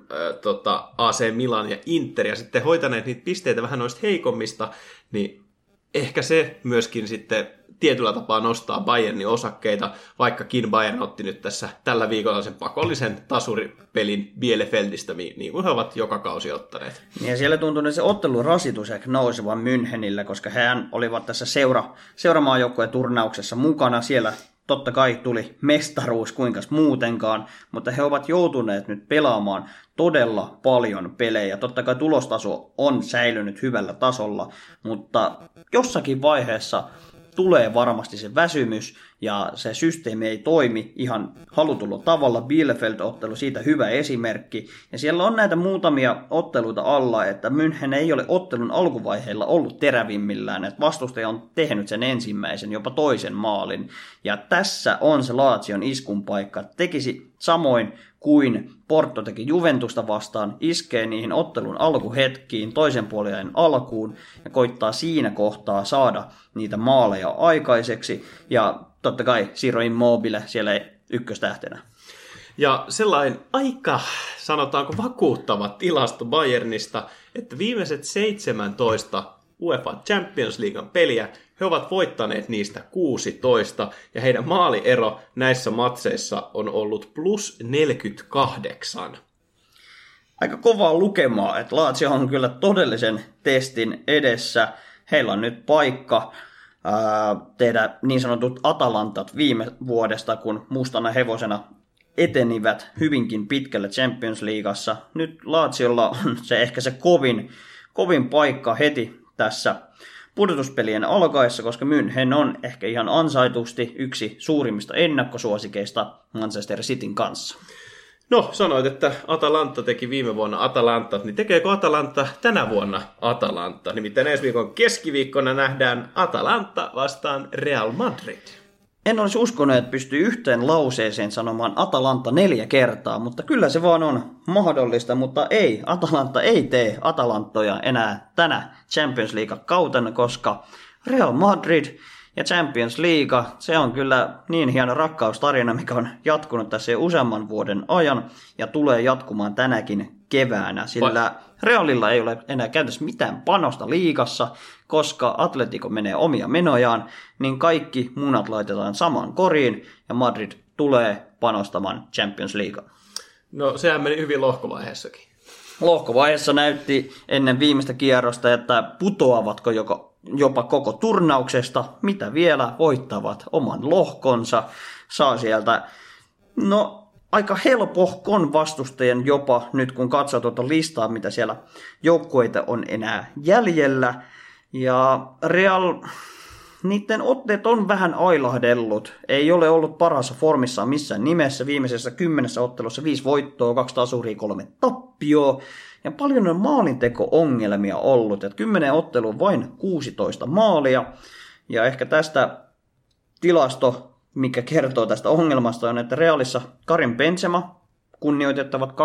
AC Milan ja Inter, ja sitten hoitaneet niitä pisteitä vähän noista heikommista, niin ehkä se myöskin sitten tietyllä tapaa nostaa Bayernin osakkeita, vaikkakin Bayern otti nyt tässä tällä viikolla sen pakollisen tasuripelin Bielefeldistä, niin kuin he ovat joka kausi ottaneet. Ja siellä tuntuu, että se ottelurasitus ehkä nousi vaan Münchenillä, koska hehän olivat tässä seuramaajoukkojen turnauksessa mukana siellä. Totta kai tuli mestaruus, kuinkas muutenkaan, mutta he ovat joutuneet nyt pelaamaan todella paljon pelejä. Totta kai tulostaso on säilynyt hyvällä tasolla, mutta jossakin vaiheessa tulee varmasti se väsymys ja se systeemi ei toimi ihan halutulla tavalla. Bielefeld-ottelu siitä hyvä esimerkki. Ja siellä on näitä muutamia otteluita alla, että München ei ole ottelun alkuvaiheilla ollut terävimmillään. Että vastustaja on tehnyt sen ensimmäisen, jopa toisen maalin. Ja tässä on se Lazion iskun paikka. Tekisi samoin kuin Porto teki Juventusta vastaan, iskee niihin ottelun alkuhetkiin, toisen puoliajan alkuun ja koittaa siinä kohtaa saada niitä maaleja aikaiseksi. Ja totta kai Ciro Immobile siellä ykköstähtenä. Ja sellainen aika, sanotaanko, vakuuttava tilasto Bayernista, että viimeiset 17 UEFA Champions Leaguean peliä he ovat voittaneet niistä 16, ja heidän maaliero näissä matseissa on ollut +48. Aika kovaa lukemaa, että Lazio on kyllä todellisen testin edessä. Heillä on nyt paikka tehdä niin sanotut Atalantat viime vuodesta, kun mustana hevosena etenivät hyvinkin pitkälle Champions Leagueassa. Nyt Laziolla on se ehkä se kovin paikka heti tässä pudotuspelien alkaessa, koska München on ehkä ihan ansaitusti yksi suurimmista ennakkosuosikeista Manchester Cityn kanssa. No, sanoit, että Atalanta teki viime vuonna Atalanta, niin tekeekö Atalanta tänä vuonna Atalanta? Nimittäin ensi viikon keskiviikkona nähdään Atalanta vastaan Real Madrid. En olisi uskonut, että pystyy yhteen lauseeseen sanomaan Atalanta 4 kertaa, mutta kyllä se vaan on mahdollista, mutta ei, Atalanta ei tee Atalantoja enää tänä Champions League-kautena, koska Real Madrid ja Champions League, se on kyllä niin hieno rakkaustarina, mikä on jatkunut tässä jo useamman vuoden ajan ja tulee jatkumaan tänäkin keväänä, sillä Realilla ei ole enää käytössä mitään panosta liigassa, koska Atletico menee omia menojaan, niin kaikki munat laitetaan samaan koriin ja Madrid tulee panostamaan Champions Leaguea. No sehän meni hyvin lohkovaiheessakin. Lohkovaiheessa näytti ennen viimeistä kierrosta, että putoavatko jopa koko turnauksesta, mitä vielä voittavat oman lohkonsa, saa sieltä aika helpohkon vastustajan jopa nyt, kun katsoo tuota listaa, mitä siellä joukkueita on enää jäljellä. Ja Real, niiden otteet on vähän ailahdellut. Ei ole ollut parhaassa formissaan missään nimessä. Viimeisessä 10 ottelussa 5 voittoa, 2 tasuria, 3 tappioa. Ja paljon on maalinteko-ongelmia ollut. Et 10 ottelua vain 16 maalia. Ja ehkä tästä tilasto, mikä kertoo tästä ongelmasta, on, että Realissa Karim Benzema kunnioitettavat 12+5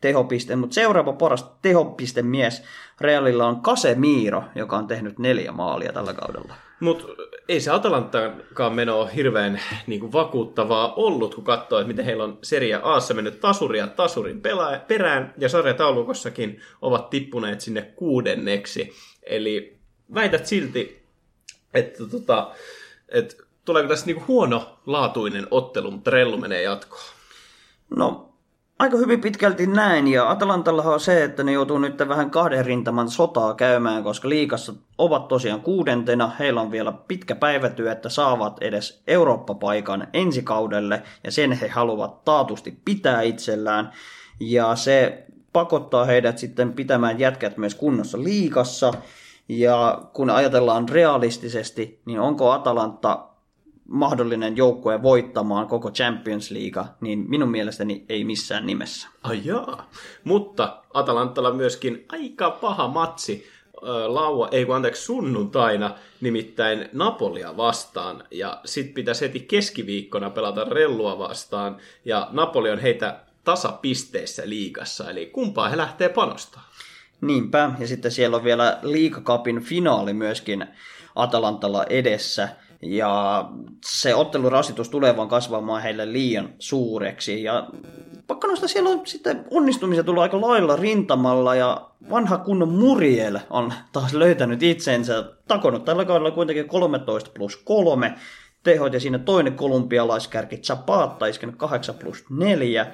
tehopiste, mutta seuraava paras tehopistemies Realilla on Casemiro, joka on tehnyt 4 maalia tällä kaudella. Mutta ei se Atalantaankaan meno ole hirveän vakuuttavaa ollut, kun katsoo, että miten heillä on Serie A:ssa mennyt tasuria tasurin perään, ja sarjataulukossakin ovat tippuneet sinne 6. Eli väität silti, että tuleeko tässä huonolaatuinen ottelu, mutta Rellu menee jatkoon? No, Aika hyvin pitkälti näin, ja Atalantallahan on se, että ne joutuu nyt vähän kahden rintaman sotaa käymään, koska liigassa ovat tosiaan 6. Heillä on vielä pitkä päivätyö, että saavat edes Eurooppa-paikan ensi kaudelle, ja sen he haluavat taatusti pitää itsellään, ja se pakottaa heidät sitten pitämään jätkät myös kunnossa liigassa, ja kun ajatellaan realistisesti, niin onko Atalanta mahdollinen joukkue voittamaan koko Champions League, niin minun mielestäni ei missään nimessä. Ajaa, mutta Atalantalla myöskin aika paha matsi sunnuntaina, nimittäin Napolia vastaan, ja sit pitäisi heti keskiviikkona pelata Rellua vastaan, ja Napoli on heitä tasapisteissä liigassa, eli kumpaa he lähtee panostaa? Niinpä, ja sitten siellä on vielä liigacupin finaali myöskin Atalantalla edessä, ja se ottelurasitus tulee vaan kasvamaan heille liian suureksi. Ja pakko nostaa, siellä on sitten onnistumisia tullut aika lailla rintamalla, ja vanha kunnon Muriel on taas löytänyt itsensä, takonut tällä kaudella kuitenkin 13+3 tehot, ja siinä toinen kolumbialaiskärki Zapata iskenyt 8+4.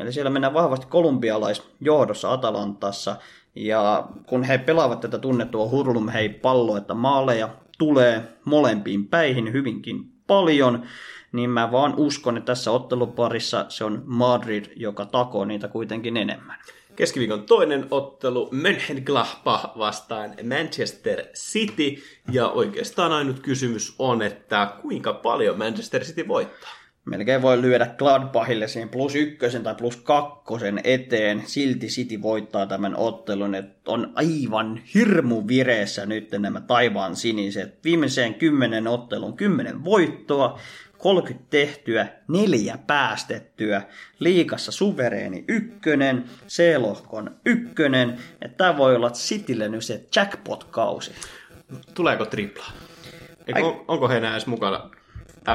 Eli siellä mennään vahvasti kolumbialaisjohdossa Atalantassa, ja kun he pelaavat tätä tunnettua hurlum hei palloa, että maaleja tulee molempiin päihin hyvinkin paljon, niin mä vaan uskon, että tässä otteluparissa se on Madrid, joka takoo niitä kuitenkin enemmän. Keskiviikon toinen ottelu Mönchengladbach vastaan Manchester City, ja oikeastaan ainut kysymys on, että kuinka paljon Manchester City voittaa? Melkein voi lyödä Gladbachille siihen +1 tai +2 eteen, silti City voittaa tämän ottelun, että on aivan hirmu vireessä nyt nämä taivaan siniset. Viimeiseen 10 ottelun 10 voittoa, 30 tehtyä, 4 päästettyä, liigassa suvereeni 1, C-lohkon 1, ja tämä voi olla Citylle nyt se jackpot-kausi. Tuleeko triplaa? Onko he enää edes mukana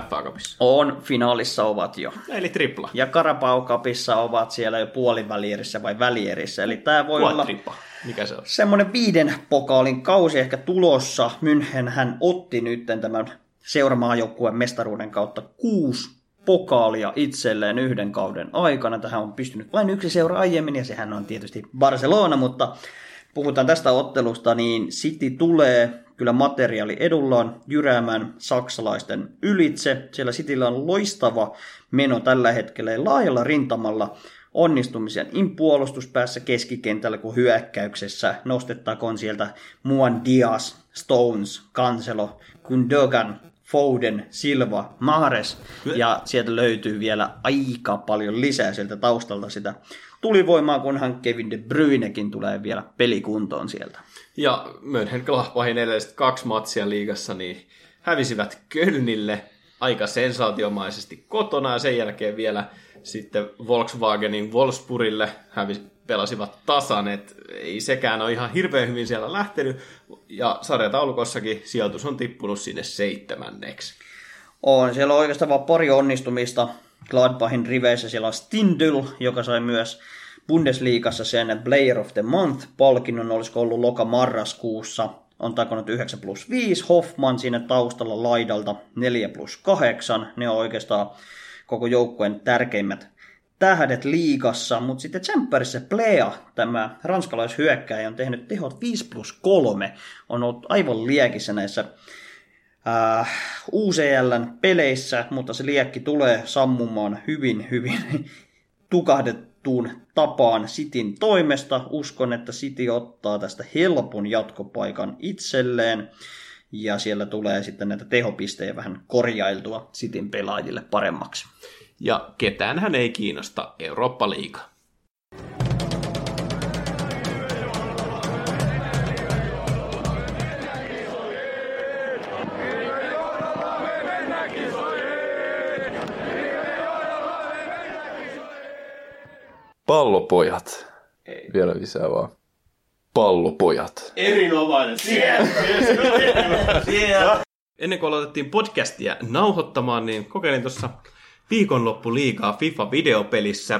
FA-cupissa? On, finaalissa ovat jo. Eli tripla. Ja Carabao-cupissa ovat siellä jo puolivälierissä vai välierissä. Eli tämä voi olla tripla. Mikä se on? Semmoinen 5 pokaalin kausi ehkä tulossa. Münchenhän otti nyt tämän seuramaajoukkueen mestaruuden kautta 6 pokaalia itselleen yhden kauden aikana. Tähän on pystynyt vain yksi seura aiemmin, ja sehän on tietysti Barcelona, mutta puhutaan tästä ottelusta, niin City tulee kyllä materiaali edullaan jyräämään saksalaisten ylitse. Siellä Cityllä on loistava meno tällä hetkellä ja laajalla rintamalla onnistumisia niin puolustuspäässä, keskikentällä kuin hyökkäyksessä. Nostettakoon sieltä Muan Diaz, Stones, Cancelo, Gundogan, Foden, Silva, Mahrez, ja sieltä löytyy vielä aika paljon lisää sieltä taustalta sitä tulivoimaa, kunhan Kevin De Bruynekin tulee vielä pelikuntoon sieltä. Ja Mönchengladbachin edelliset 2 matsia liigassa niin hävisivät Kölnille aika sensaatiomaisesti kotona, ja sen jälkeen vielä sitten Volkswagenin Wolfsburgille pelasivat tasan, että ei sekään ole ihan hirveän hyvin siellä lähtenyt, ja sarjataulukossakin sijoitus on tippunut sinne 7. On, siellä on oikeastaan vaan pari onnistumista Gladbachin riveissä, siellä on Stindl, joka sai myös Bundesliigassa sen Player of the Month-palkinnon, olisiko ollut loka-marraskuussa, on takonut 9+5, Hoffman siinä taustalla laidalta 4+8, ne on oikeastaan koko joukkueen tärkeimmät tähdet liigassa, mutta sitten Tsemppärissä Plea, tämä ranskalaishyökkääjä, on tehnyt tehot 5+3, on ollut aivan liekissä näissä UCL:n peleissä, mutta se liekki tulee sammumaan hyvin, hyvin tukahdettuun tapaan Cityn toimesta. Uskon, että City ottaa tästä helpon jatkopaikan itselleen, ja siellä tulee sitten näitä tehopistejä vähän korjailtua Cityn pelaajille paremmaksi. Ja ketään hän ei kiinnosta Eurooppa-liiga. Pallopojat. Ei. Vielä lisää vaan. Pallopojat. Erinomainen. Siellä. Ennen kuin aloitettiin podcastia nauhoittamaan, niin kokeilin tuossa viikonloppuliigaa FIFA-videopelissä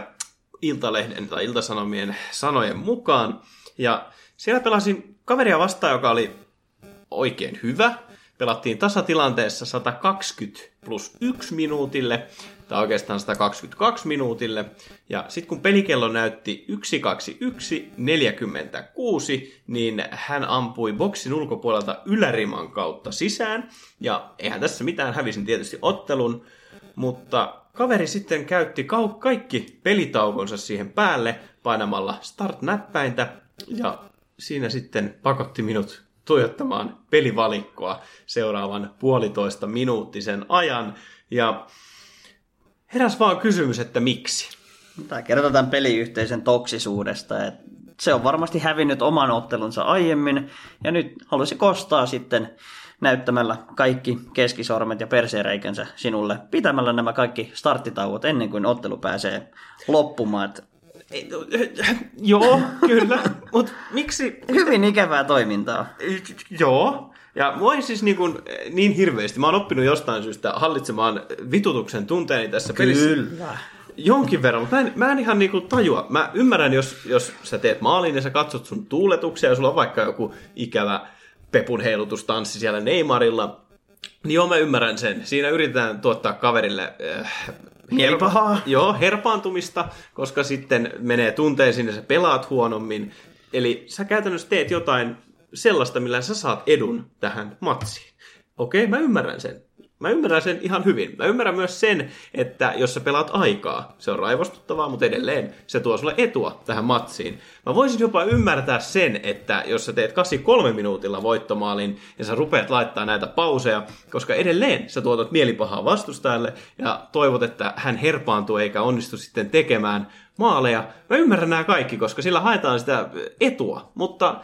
Iltalehden tai Iltasanomien sanojen mukaan. Ja siellä pelasin kaveria vastaan, joka oli oikein hyvä. Pelattiin tasatilanteessa 120 plus 1 minuutille, tai oikeastaan 122 minuutille. Ja sitten kun pelikello näytti 1.21.46, niin hän ampui boksin ulkopuolelta yläriman kautta sisään. Ja eihän tässä mitään, hävisin tietysti ottelun, mutta kaveri sitten käytti kaikki pelitaukonsa siihen päälle painamalla start-näppäintä, ja siinä sitten pakotti minut tuijottamaan pelivalikkoa seuraavan 1,5 minuuttisen ajan, ja heräs vaan kysymys, että miksi? Tämä kertoo tämän peliyhteisön toksisuudesta, että se on varmasti hävinnyt oman ottelunsa aiemmin, ja nyt halusi kostaa sitten näyttämällä kaikki keskisormet ja persereikänsä sinulle, pitämällä nämä kaikki starttitauot ennen kuin ottelu pääsee loppumaan. Joo, kyllä, mutta miksi? Hyvin ikävää toimintaa. Joo, ja mua ei siis niin hirveästi. Mä oon oppinut jostain syystä hallitsemaan vitutuksen tunteeni tässä pelissä. Kyllä. Jonkin verran, mutta mä en ihan tajua. Mä ymmärrän, jos sä teet maaliin ja sä katsot sun tuuletuksia ja sulla on vaikka joku ikävä pepun heilutustanssi siellä Neymarilla, niin joo, mä ymmärrän sen. Siinä yritetään tuottaa kaverille herpaantumista, koska sitten menee tunteisiin ja sä pelaat huonommin. Eli sä käytännössä teet jotain sellaista, millä sä saat edun tähän matsiin. Okei, mä ymmärrän sen. Mä ymmärrän sen ihan hyvin. Mä ymmärrän myös sen, että jos sä pelaat aikaa, se on raivostuttavaa, mutta edelleen se tuo sulle etua tähän matsiin. Mä voisin jopa ymmärtää sen, että jos sä teet 83 minuutilla voittomaalin ja sä rupeat laittaa näitä pauseja, koska edelleen sä tuotat mielipahaa vastustajalle ja toivot, että hän herpaantuu eikä onnistu sitten tekemään maaleja. Mä ymmärrän nämä kaikki, koska sillä haetaan sitä etua, mutta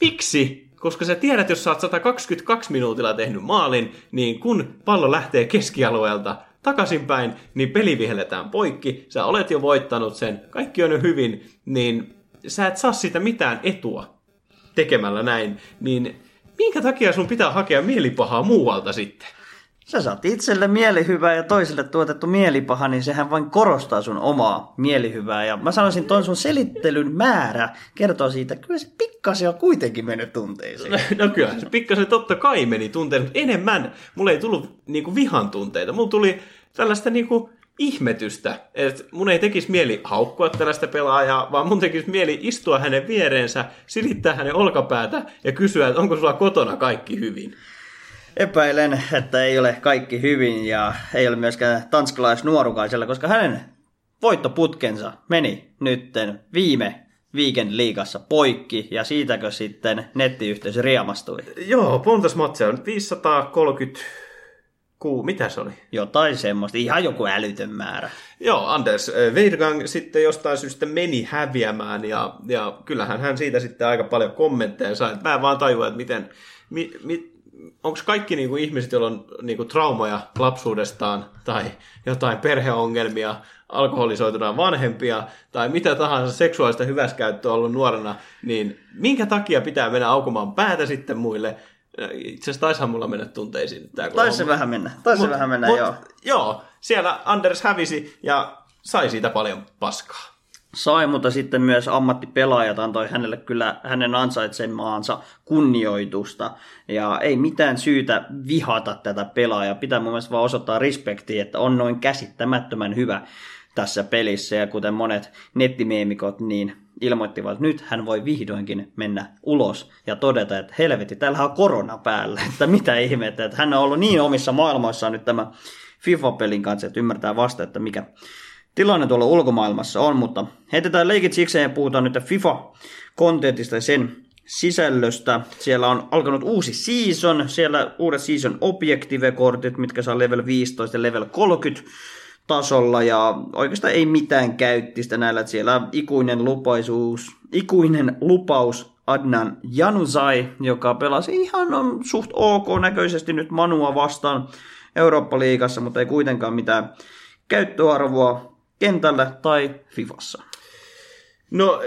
miksi? Koska sä tiedät, jos sä oot 122 minuutilla tehnyt maalin, niin kun pallo lähtee keskialueelta takaisinpäin, niin peli vihelletään poikki, sä olet jo voittanut sen, kaikki on jo hyvin, niin sä et saa sitä mitään etua tekemällä näin, niin minkä takia sun pitää hakea mielipahaa muualta sitten? Sä saat itselle mielihyvää ja toiselle tuotettu mielipaha, niin sehän vain korostaa sun omaa mielihyvää. Ja mä sanoisin, ton sun selittelyn määrä kertoo siitä, että kyllä se pikkasen on kuitenkin mennyt tunteisiin. No kyllä, se pikkasen totta kai meni tunteisiin, mutta enemmän. Mulla ei tullut vihan tunteita. Mulla tuli tällaista ihmetystä, että mun ei tekisi mieli haukkua tällaista pelaajaa, vaan mun tekisi mieli istua hänen viereensä, silittää hänen olkapäätä ja kysyä, että onko sulla kotona kaikki hyvin. Epäilen, että ei ole kaikki hyvin ja ei ole myöskään tanskalaisnuorukaisella, koska hänen voittoputkensa meni nytten viime viikon liigassa poikki ja siitäkö sitten nettiyhteisö riemastui? Joo, pontasmatsia on 536, mitä se oli? Jotain semmoista, ihan joku älytön määrä. Joo, Anders Weirgang sitten jostain syystä meni häviämään ja kyllähän hän siitä sitten aika paljon kommentteja sai. Mä en vaan tajua, että miten... Onko kaikki ihmiset, joilla on traumoja lapsuudestaan tai jotain perheongelmia, alkoholisoituna vanhempia tai mitä tahansa seksuaalista hyväksikäyttöä ollut nuorena, niin minkä takia pitää mennä aukomaan päätä sitten muille? Itse asiassa taisihan mulla mennä tunteisiin. Taisi vähän mennä, joo. Joo, siellä Anders hävisi ja sai siitä paljon paskaa. Sai, mutta sitten myös ammattipelaajat antoi hänelle kyllä hänen ansaitsemaansa kunnioitusta. Ja ei mitään syytä vihata tätä pelaajaa. Pitää mun mielestä vaan osoittaa respektiä, että on noin käsittämättömän hyvä tässä pelissä. Ja kuten monet nettimeemikot niin ilmoittivat, nyt hän voi vihdoinkin mennä ulos ja todeta, että helvetti, täällä on korona päällä. Että mitä ihmettä, että hän on ollut niin omissa maailmoissaan nyt tämä FIFA-pelin kanssa, että ymmärtää vasta, että mikä... tilanne tuolla ulkomaailmassa on, mutta heitetään leikit sikseen ja puhutaan nyt FIFA-kontentista ja sen sisällöstä. Siellä on alkanut uusi season, siellä uudet season objektivekortit, mitkä saa level 15 ja level 30 tasolla ja oikeastaan ei mitään käyttistä näillä. Siellä on ikuinen lupaus Adnan Januzaj, joka pelasi ihan suht ok näköisesti nyt Manua vastaan Eurooppa-liigassa, mutta ei kuitenkaan mitään käyttöarvoa kentällä tai FIFassa? No,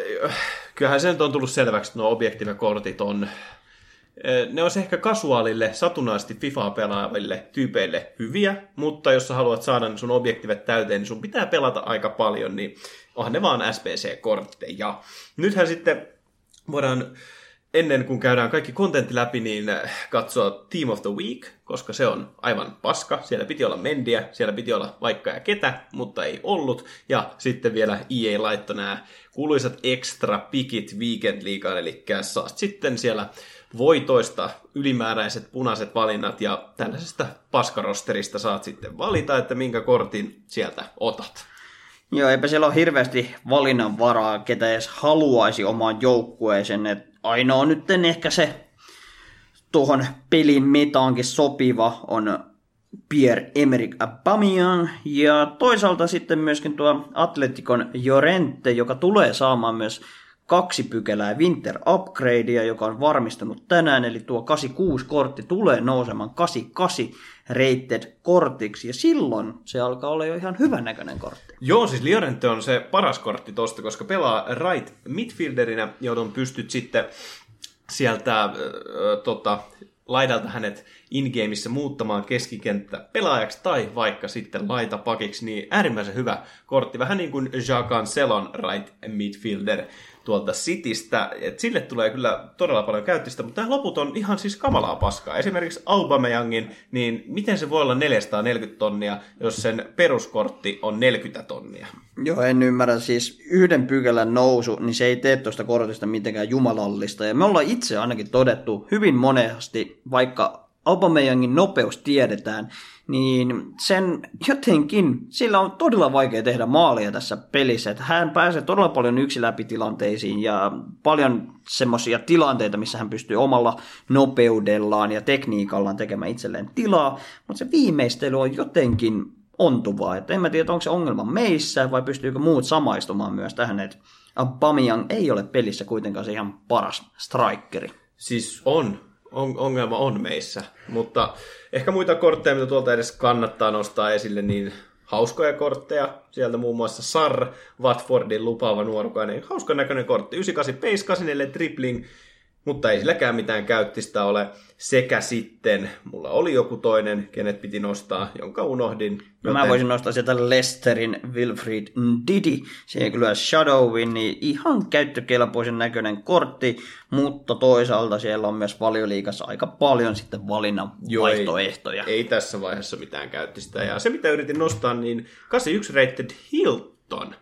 kyllähän se nyt on tullut selväksi, että nuo objektiivikortit on. Ne olisi ehkä kasuaalille, satunnaisesti FIFAa pelaaville tyypeille hyviä, mutta jos sä haluat saada sun objektiivet täyteen, niin sun pitää pelata aika paljon, niin onhan ne vaan SPC-kortteja. Nythän sitten voidaan ennen kuin käydään kaikki kontentti läpi, niin katsoa Team of the Week, koska se on aivan paska. Siellä piti olla Mendiä, siellä piti olla vaikka ja ketä, mutta ei ollut. Ja sitten vielä EA laittoi nämä kuuluisat extra pikit Weekend Leagueen, eli saat sitten siellä voitoista ylimääräiset punaiset valinnat, ja tällaisesta paskarosterista saat sitten valita, että minkä kortin sieltä otat. Joo, eipä siellä ole hirveästi valinnanvaraa, ketä edes haluaisi omaan joukkueeseen, että ainoa nyt ehkä se tuohon pelin metaankin sopiva on Pierre-Emerick Aubameyang, ja toisaalta sitten myöskin tuo Atleticon Llorente, joka tulee saamaan myös 2 pykälää Winter Upgradea, joka on varmistanut tänään, eli tuo 86-kortti tulee nousemaan 88-rated-kortiksi, ja silloin se alkaa olla jo ihan hyvänäköinen kortti. Joo, siis Llorente on se paras kortti tosta, koska pelaa right midfielderinä, jolloin pystyt sitten sieltä laidalta hänet in-gameissa muuttamaan keskikenttä pelaajaksi tai vaikka sitten laitapakiksi, niin äärimmäisen hyvä kortti. Vähän niin kuin Jacques Cancelon right midfielder tuolta Citystä. Et sille tulee kyllä todella paljon käyttistä, mutta nämä loput on ihan siis kamalaa paskaa. Esimerkiksi Aubameyangin, niin miten se voi olla 440 tonnia, jos sen peruskortti on 40 tonnia? Joo, en ymmärrä. Siis 1 pykälän nousu, niin se ei tee tuosta kortista mitenkään jumalallista. Ja me ollaan itse ainakin todettu hyvin monesti, vaikka Aubameyangin nopeus tiedetään, niin sen jotenkin, sillä on todella vaikea tehdä maalia tässä pelissä, että hän pääsee todella paljon yksiläpitilanteisiin ja paljon semmoisia tilanteita, missä hän pystyy omalla nopeudellaan ja tekniikallaan tekemään itselleen tilaa, mutta se viimeistely on jotenkin ontuvaa, että en mä tiedä, onko se ongelma meissä vai pystyykö muut samaistumaan myös tähän, että Aubameyang ei ole pelissä kuitenkaan se ihan paras strikeri. Siis ongelma on meissä, mutta ehkä muita kortteja, mitä tuolta edes kannattaa nostaa esille, niin hauskoja kortteja. Sieltä muun muassa Sar, Watfordin lupaava nuorukainen, hauskan näköinen kortti. 98 pace, 84 dribbling, mutta ei silläkään mitään käyttistä ole. Sekä sitten, mulla oli joku toinen, kenet piti nostaa, jonka unohdin. No mä voisin nostaa sieltä Leicesterin Wilfried Ndidi. Se ei kyllä Shadowin, niin ihan käyttökelpoisen näköinen kortti, mutta toisaalta siellä on myös Valioliigassa aika paljon sitten valinnan vaihtoehtoja. Ei tässä vaiheessa mitään käyttistä. Ja se, mitä yritin nostaa, niin 81 rated Hilton.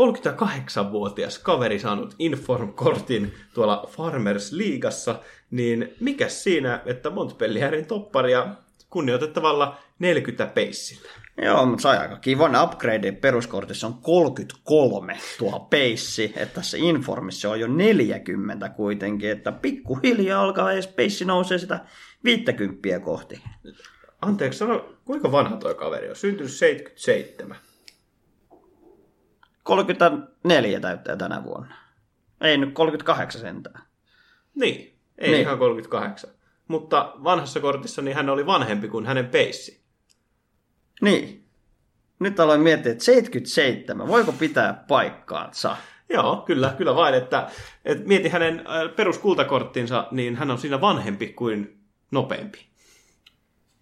38-vuotias kaveri saanut Inform-kortin tuolla Farmers-liigassa, niin mikä siinä, että Montpellierin topparia kunnioitettavalla 40 peissillä? Joo, mutta sai aika kivan upgrade. Peruskortissa on 33 tuo peissi, että tässä Informissa on jo 40 kuitenkin, että pikkuhiljaa alkaa edes peissi nousee sitä 50 kohti. Anteeksi, sano, kuinka vanha toi kaveri on? Syntynyt 77. 34 täyttää tänä vuonna. Ei nyt 38 sentään. Niin, ei niin. Ihan 38. Mutta vanhassa kortissa niin hän oli vanhempi kuin hänen peissi. Niin. Nyt aloin miettiä, että 77, voiko pitää paikkaansa? Joo, kyllä vain. Että mieti hänen peruskultakorttinsa, niin hän on siinä vanhempi kuin nopeampi.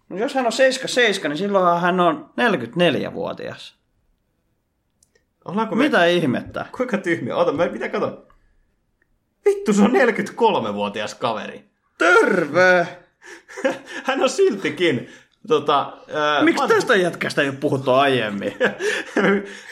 No jos hän on 77, niin silloin hän on 44-vuotias. Mitä ihmettä? Kuinka tyhmiä? Ota, mä pitää katsoa. Vittu, se on 43-vuotias kaveri. Terve! Hän on siltikin. Miksi tästä jätkästä ei ole puhuttu aiemmin?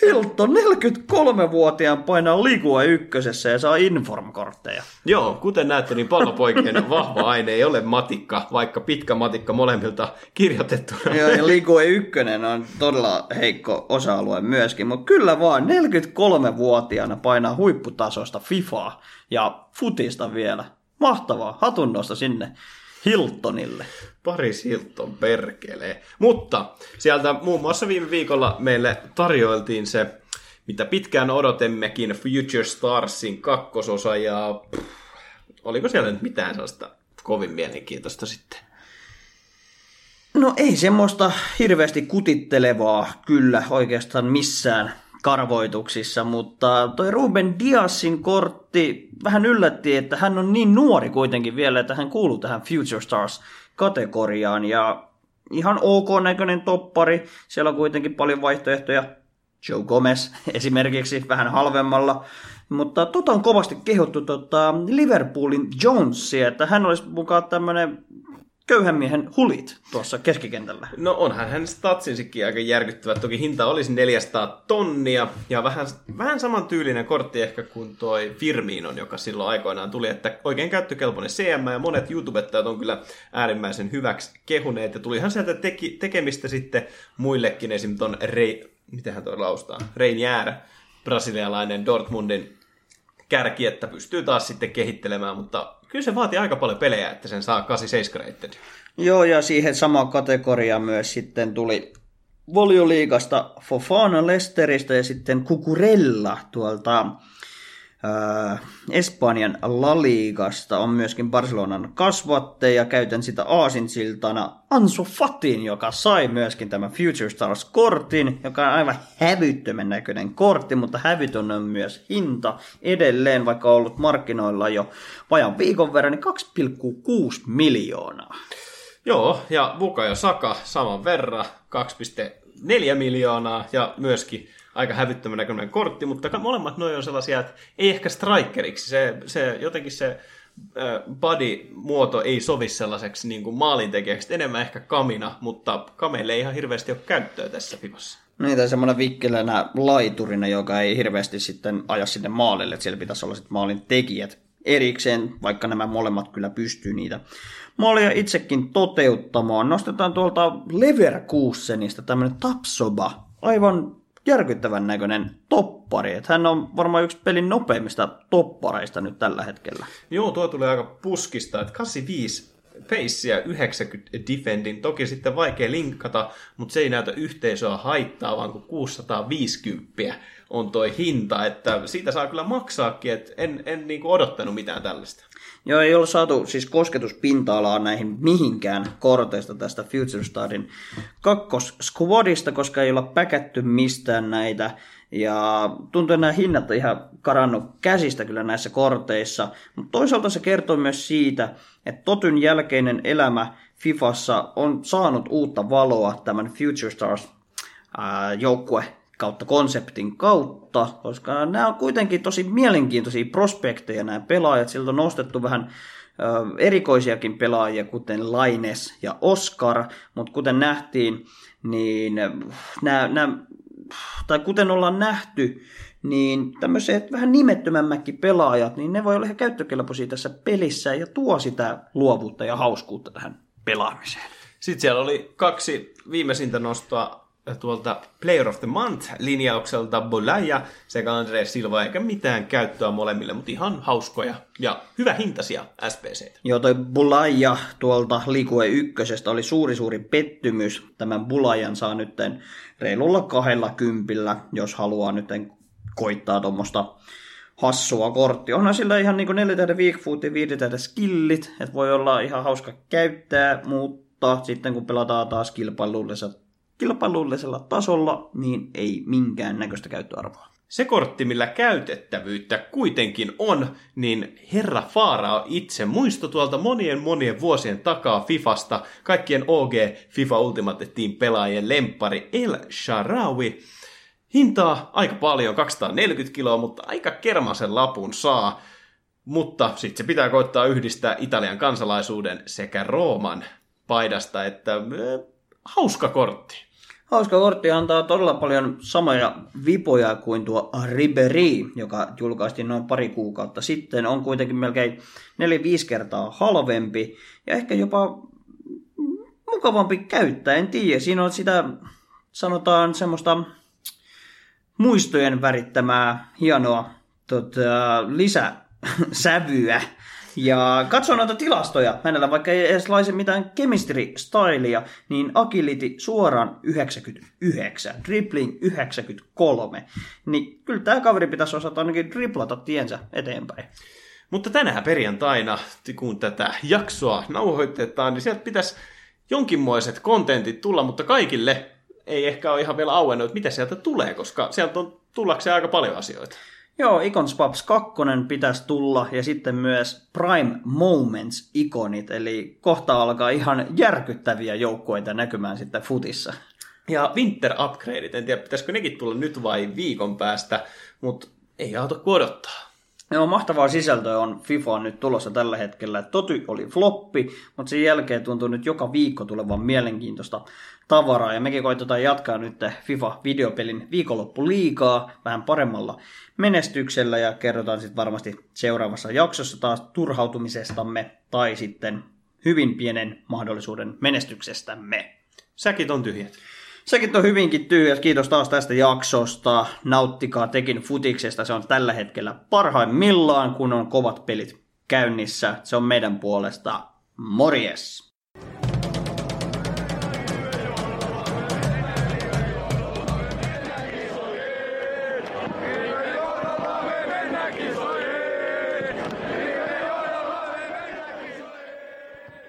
Hilton 43-vuotiaan painaa Ligua ykkösessä ja saa Inform-kortteja. Joo, kuten näette, niin pallopoikien vahva aine ei ole matikka, vaikka pitkä matikka molemmilta kirjoitettuna. Joo, ja Ligua ykkönen on todella heikko osa-alue myöskin, mutta kyllä vaan 43-vuotiaana painaa huipputasosta FIFAa ja futista vielä. Mahtavaa, hatunnosta sinne Hiltonille. Paris Hilton perkelee. Mutta sieltä muun muassa viime viikolla meille tarjoiltiin se, mitä pitkään odotemmekin, Future Starsin kakkososa, ja oliko siellä nyt mitään sellaista kovin mielenkiintoista sitten? No ei semmoista hirveästi kutittelevaa kyllä oikeastaan missään karvoituksissa, mutta toi Ruben Diasin kortti vähän yllätti, että hän on niin nuori kuitenkin vielä, että hän kuuluu tähän Future Stars-kategoriaan, ja ihan ok näköinen toppari, siellä on kuitenkin paljon vaihtoehtoja Joe Gomez esimerkiksi vähän halvemmalla, mutta on kovasti kehuttu Liverpoolin Jonesia, että hän olisi mukaan tämmöinen köyhän miehen hulit tuossa keskikentällä. No onhan hän statsinsikin aika järkyttävä, toki hinta olisi 400 000 ja vähän samantyylinen kortti ehkä kuin toi Firminon, joka silloin aikoinaan tuli, että oikein käyttökelpoinen CM ja monet YouTubettajat on kyllä äärimmäisen hyväksi kehuneet ja tulihan sieltä tekemistä sitten muillekin, esimerkiksi ton mitähän toi laustaa? Reinier, brasilialainen Dortmundin kärki, että pystyy taas sitten kehittelemään, mutta kyllä se vaatii aika paljon pelejä, että sen saa 8-7 rated. Joo, ja siihen samaan kategoriaan myös sitten tuli Valioliigasta Fofana Leicesteristä ja sitten Cucurella tuolta Espanjan La Ligasta on myöskin Barcelonan kasvatteja. Käytän sitä aasinsiltana Ansu Fatin, joka sai myöskin tämän Future Stars-kortin, joka on aivan hävyttömän näköinen kortti, mutta hävytön on myös hinta edelleen, vaikka on ollut markkinoilla jo vajan viikon verran, niin 2,6 miljoonaa. Joo, ja Bukayo Saka saman verran, 2,4 miljoonaa ja myöskin aika hävyttömän näköinen kortti, mutta molemmat noi on sellaisia, että ei ehkä strikeriksi. Se jotenkin se body-muoto ei sovi sellaiseksi niin kuin maalintekijäksi, enemmän ehkä kamina, mutta kameille ei ihan hirveästi ole käyttöä tässä pivassa. Niin, tai semmoinen vikkelänä laiturina, joka ei hirveästi sitten aja sinne maalille, että siellä pitäisi olla sitten maalintekijät erikseen, vaikka nämä molemmat kyllä pystyy niitä maalia itsekin toteuttamaan. Nostetaan tuolta Leverkusenista tämmöinen Tapsoba, aivan järkyttävän näköinen toppari. Että hän on varmaan yksi pelin nopeimmista toppareista nyt tällä hetkellä. Joo, tuo tulee aika puskista. Että 85 pace ja 90 defending. Toki sitten vaikea linkata, mutta se ei näytä yhteisöä haittaa, vaan kun 650 on toi hinta. Että siitä saa kyllä maksaakin, että en niin kuin odottanut mitään tällaista. Joo, ei ole saatu siis kosketuspinta-alaa näihin mihinkään korteista tästä Future Starin kakkossquadista, koska ei olla päkätty mistään näitä. Ja tuntuu, että nämä hinnat on ihan karannut käsistä kyllä näissä korteissa. Mutta toisaalta se kertoo myös siitä, että totyn jälkeinen elämä Fifassa on saanut uutta valoa tämän Future Stars joukkue kautta konseptin kautta, koska nämä on kuitenkin tosi mielenkiintoisia prospekteja nämä pelaajat. Sieltä on nostettu vähän erikoisiakin pelaajia, kuten Laines ja Oscar, mutta kuten nähtiin, niin tai kuten ollaan nähty, niin tämmöiset vähän nimettömämmätkin pelaajat, niin ne voi olla ihan käyttökelpoisia tässä pelissä ja tuo sitä luovuutta ja hauskuutta tähän pelaamiseen. Sitten siellä oli 2 viimeisintä nostoa tuolta Player of the Month-linjaukselta Bolaya sekä Andres Silva, eikä mitään käyttöä molemmille, mutta ihan hauskoja ja hyvähintaisia SPC:tä. Joo, toi Bolaya tuolta Ligue 1 oli suuri pettymys. Tämän Bolayan saa nyt reilulla 20, jos haluaa nyt koittaa tuommoista hassua korttia. Onhan sillä ihan niin kuin 4 tähden weak foot ja 5 tähden skillit, että voi olla ihan hauska käyttää, mutta sitten kun pelataan taas kilpailullisella tasolla, niin ei minkään näköistä käyttöarvoa. Se kortti, millä käytettävyyttä kuitenkin on, niin herra Faarao itse muisto tuolta monien vuosien takaa Fifasta kaikkien OG FIFA Ultimate Team pelaajien lemppari El Shaarawy. Hintaa aika paljon, 240 kiloa, mutta aika kermasen lapun saa. Mutta sitten se pitää koittaa yhdistää Italian kansalaisuuden sekä Rooman paidasta, että hauska kortti. Hauska kortti antaa todella paljon samoja vipoja kuin tuo Ribéry, joka julkaistiin noin 2 kuukautta sitten. On kuitenkin melkein 4-5 kertaa halvempi ja ehkä jopa mukavampi käyttää, en tiedä. Siinä on sitä, sanotaan, semmoista muistojen värittämää hienoa lisäsävyä. Ja katso noita tilastoja. Hänellä vaikka ei edes laise mitään kemistri-stylia, niin agility suoraan 99, dribbling 93. Niin kyllä tämä kaveri pitäisi osata ainakin driplata tiensä eteenpäin. Mutta tänään perjantaina, kun tätä jaksoa nauhoitetaan, niin sieltä pitäisi jonkinmoiset kontentit tulla, mutta kaikille ei ehkä ole ihan vielä auennut, että mitä sieltä tulee, koska sieltä on tullakseen aika paljon asioita. Joo, Icons Pops 2 pitäisi tulla ja sitten myös Prime Moments-ikonit, eli kohta alkaa ihan järkyttäviä joukkueita näkymään sitten futissa. Ja winter-upgradeit, en tiedä pitäisikö nekin tulla nyt vai viikon päästä, mutta ei auta kuin odottaa. No, mahtavaa sisältöä on FIFA nyt tulossa tällä hetkellä. Toty oli floppi, mutta sen jälkeen tuntuu nyt joka viikko tulevan mielenkiintoista tavaraa. Ja mekin koitetaan jatkaa nyt FIFA-videopelin viikonloppuliigaa vähän paremmalla menestyksellä. Ja kerrotaan sitten varmasti seuraavassa jaksossa taas turhautumisestamme tai sitten hyvin pienen mahdollisuuden menestyksestämme. Säkit on tyhjät. Sekin on hyvinkin tyhjä. Kiitos taas tästä jaksosta. Nauttikaa tekin futiksesta. Se on tällä hetkellä parhaimmillaan, kun on kovat pelit käynnissä. Se on meidän puolesta. Morjes!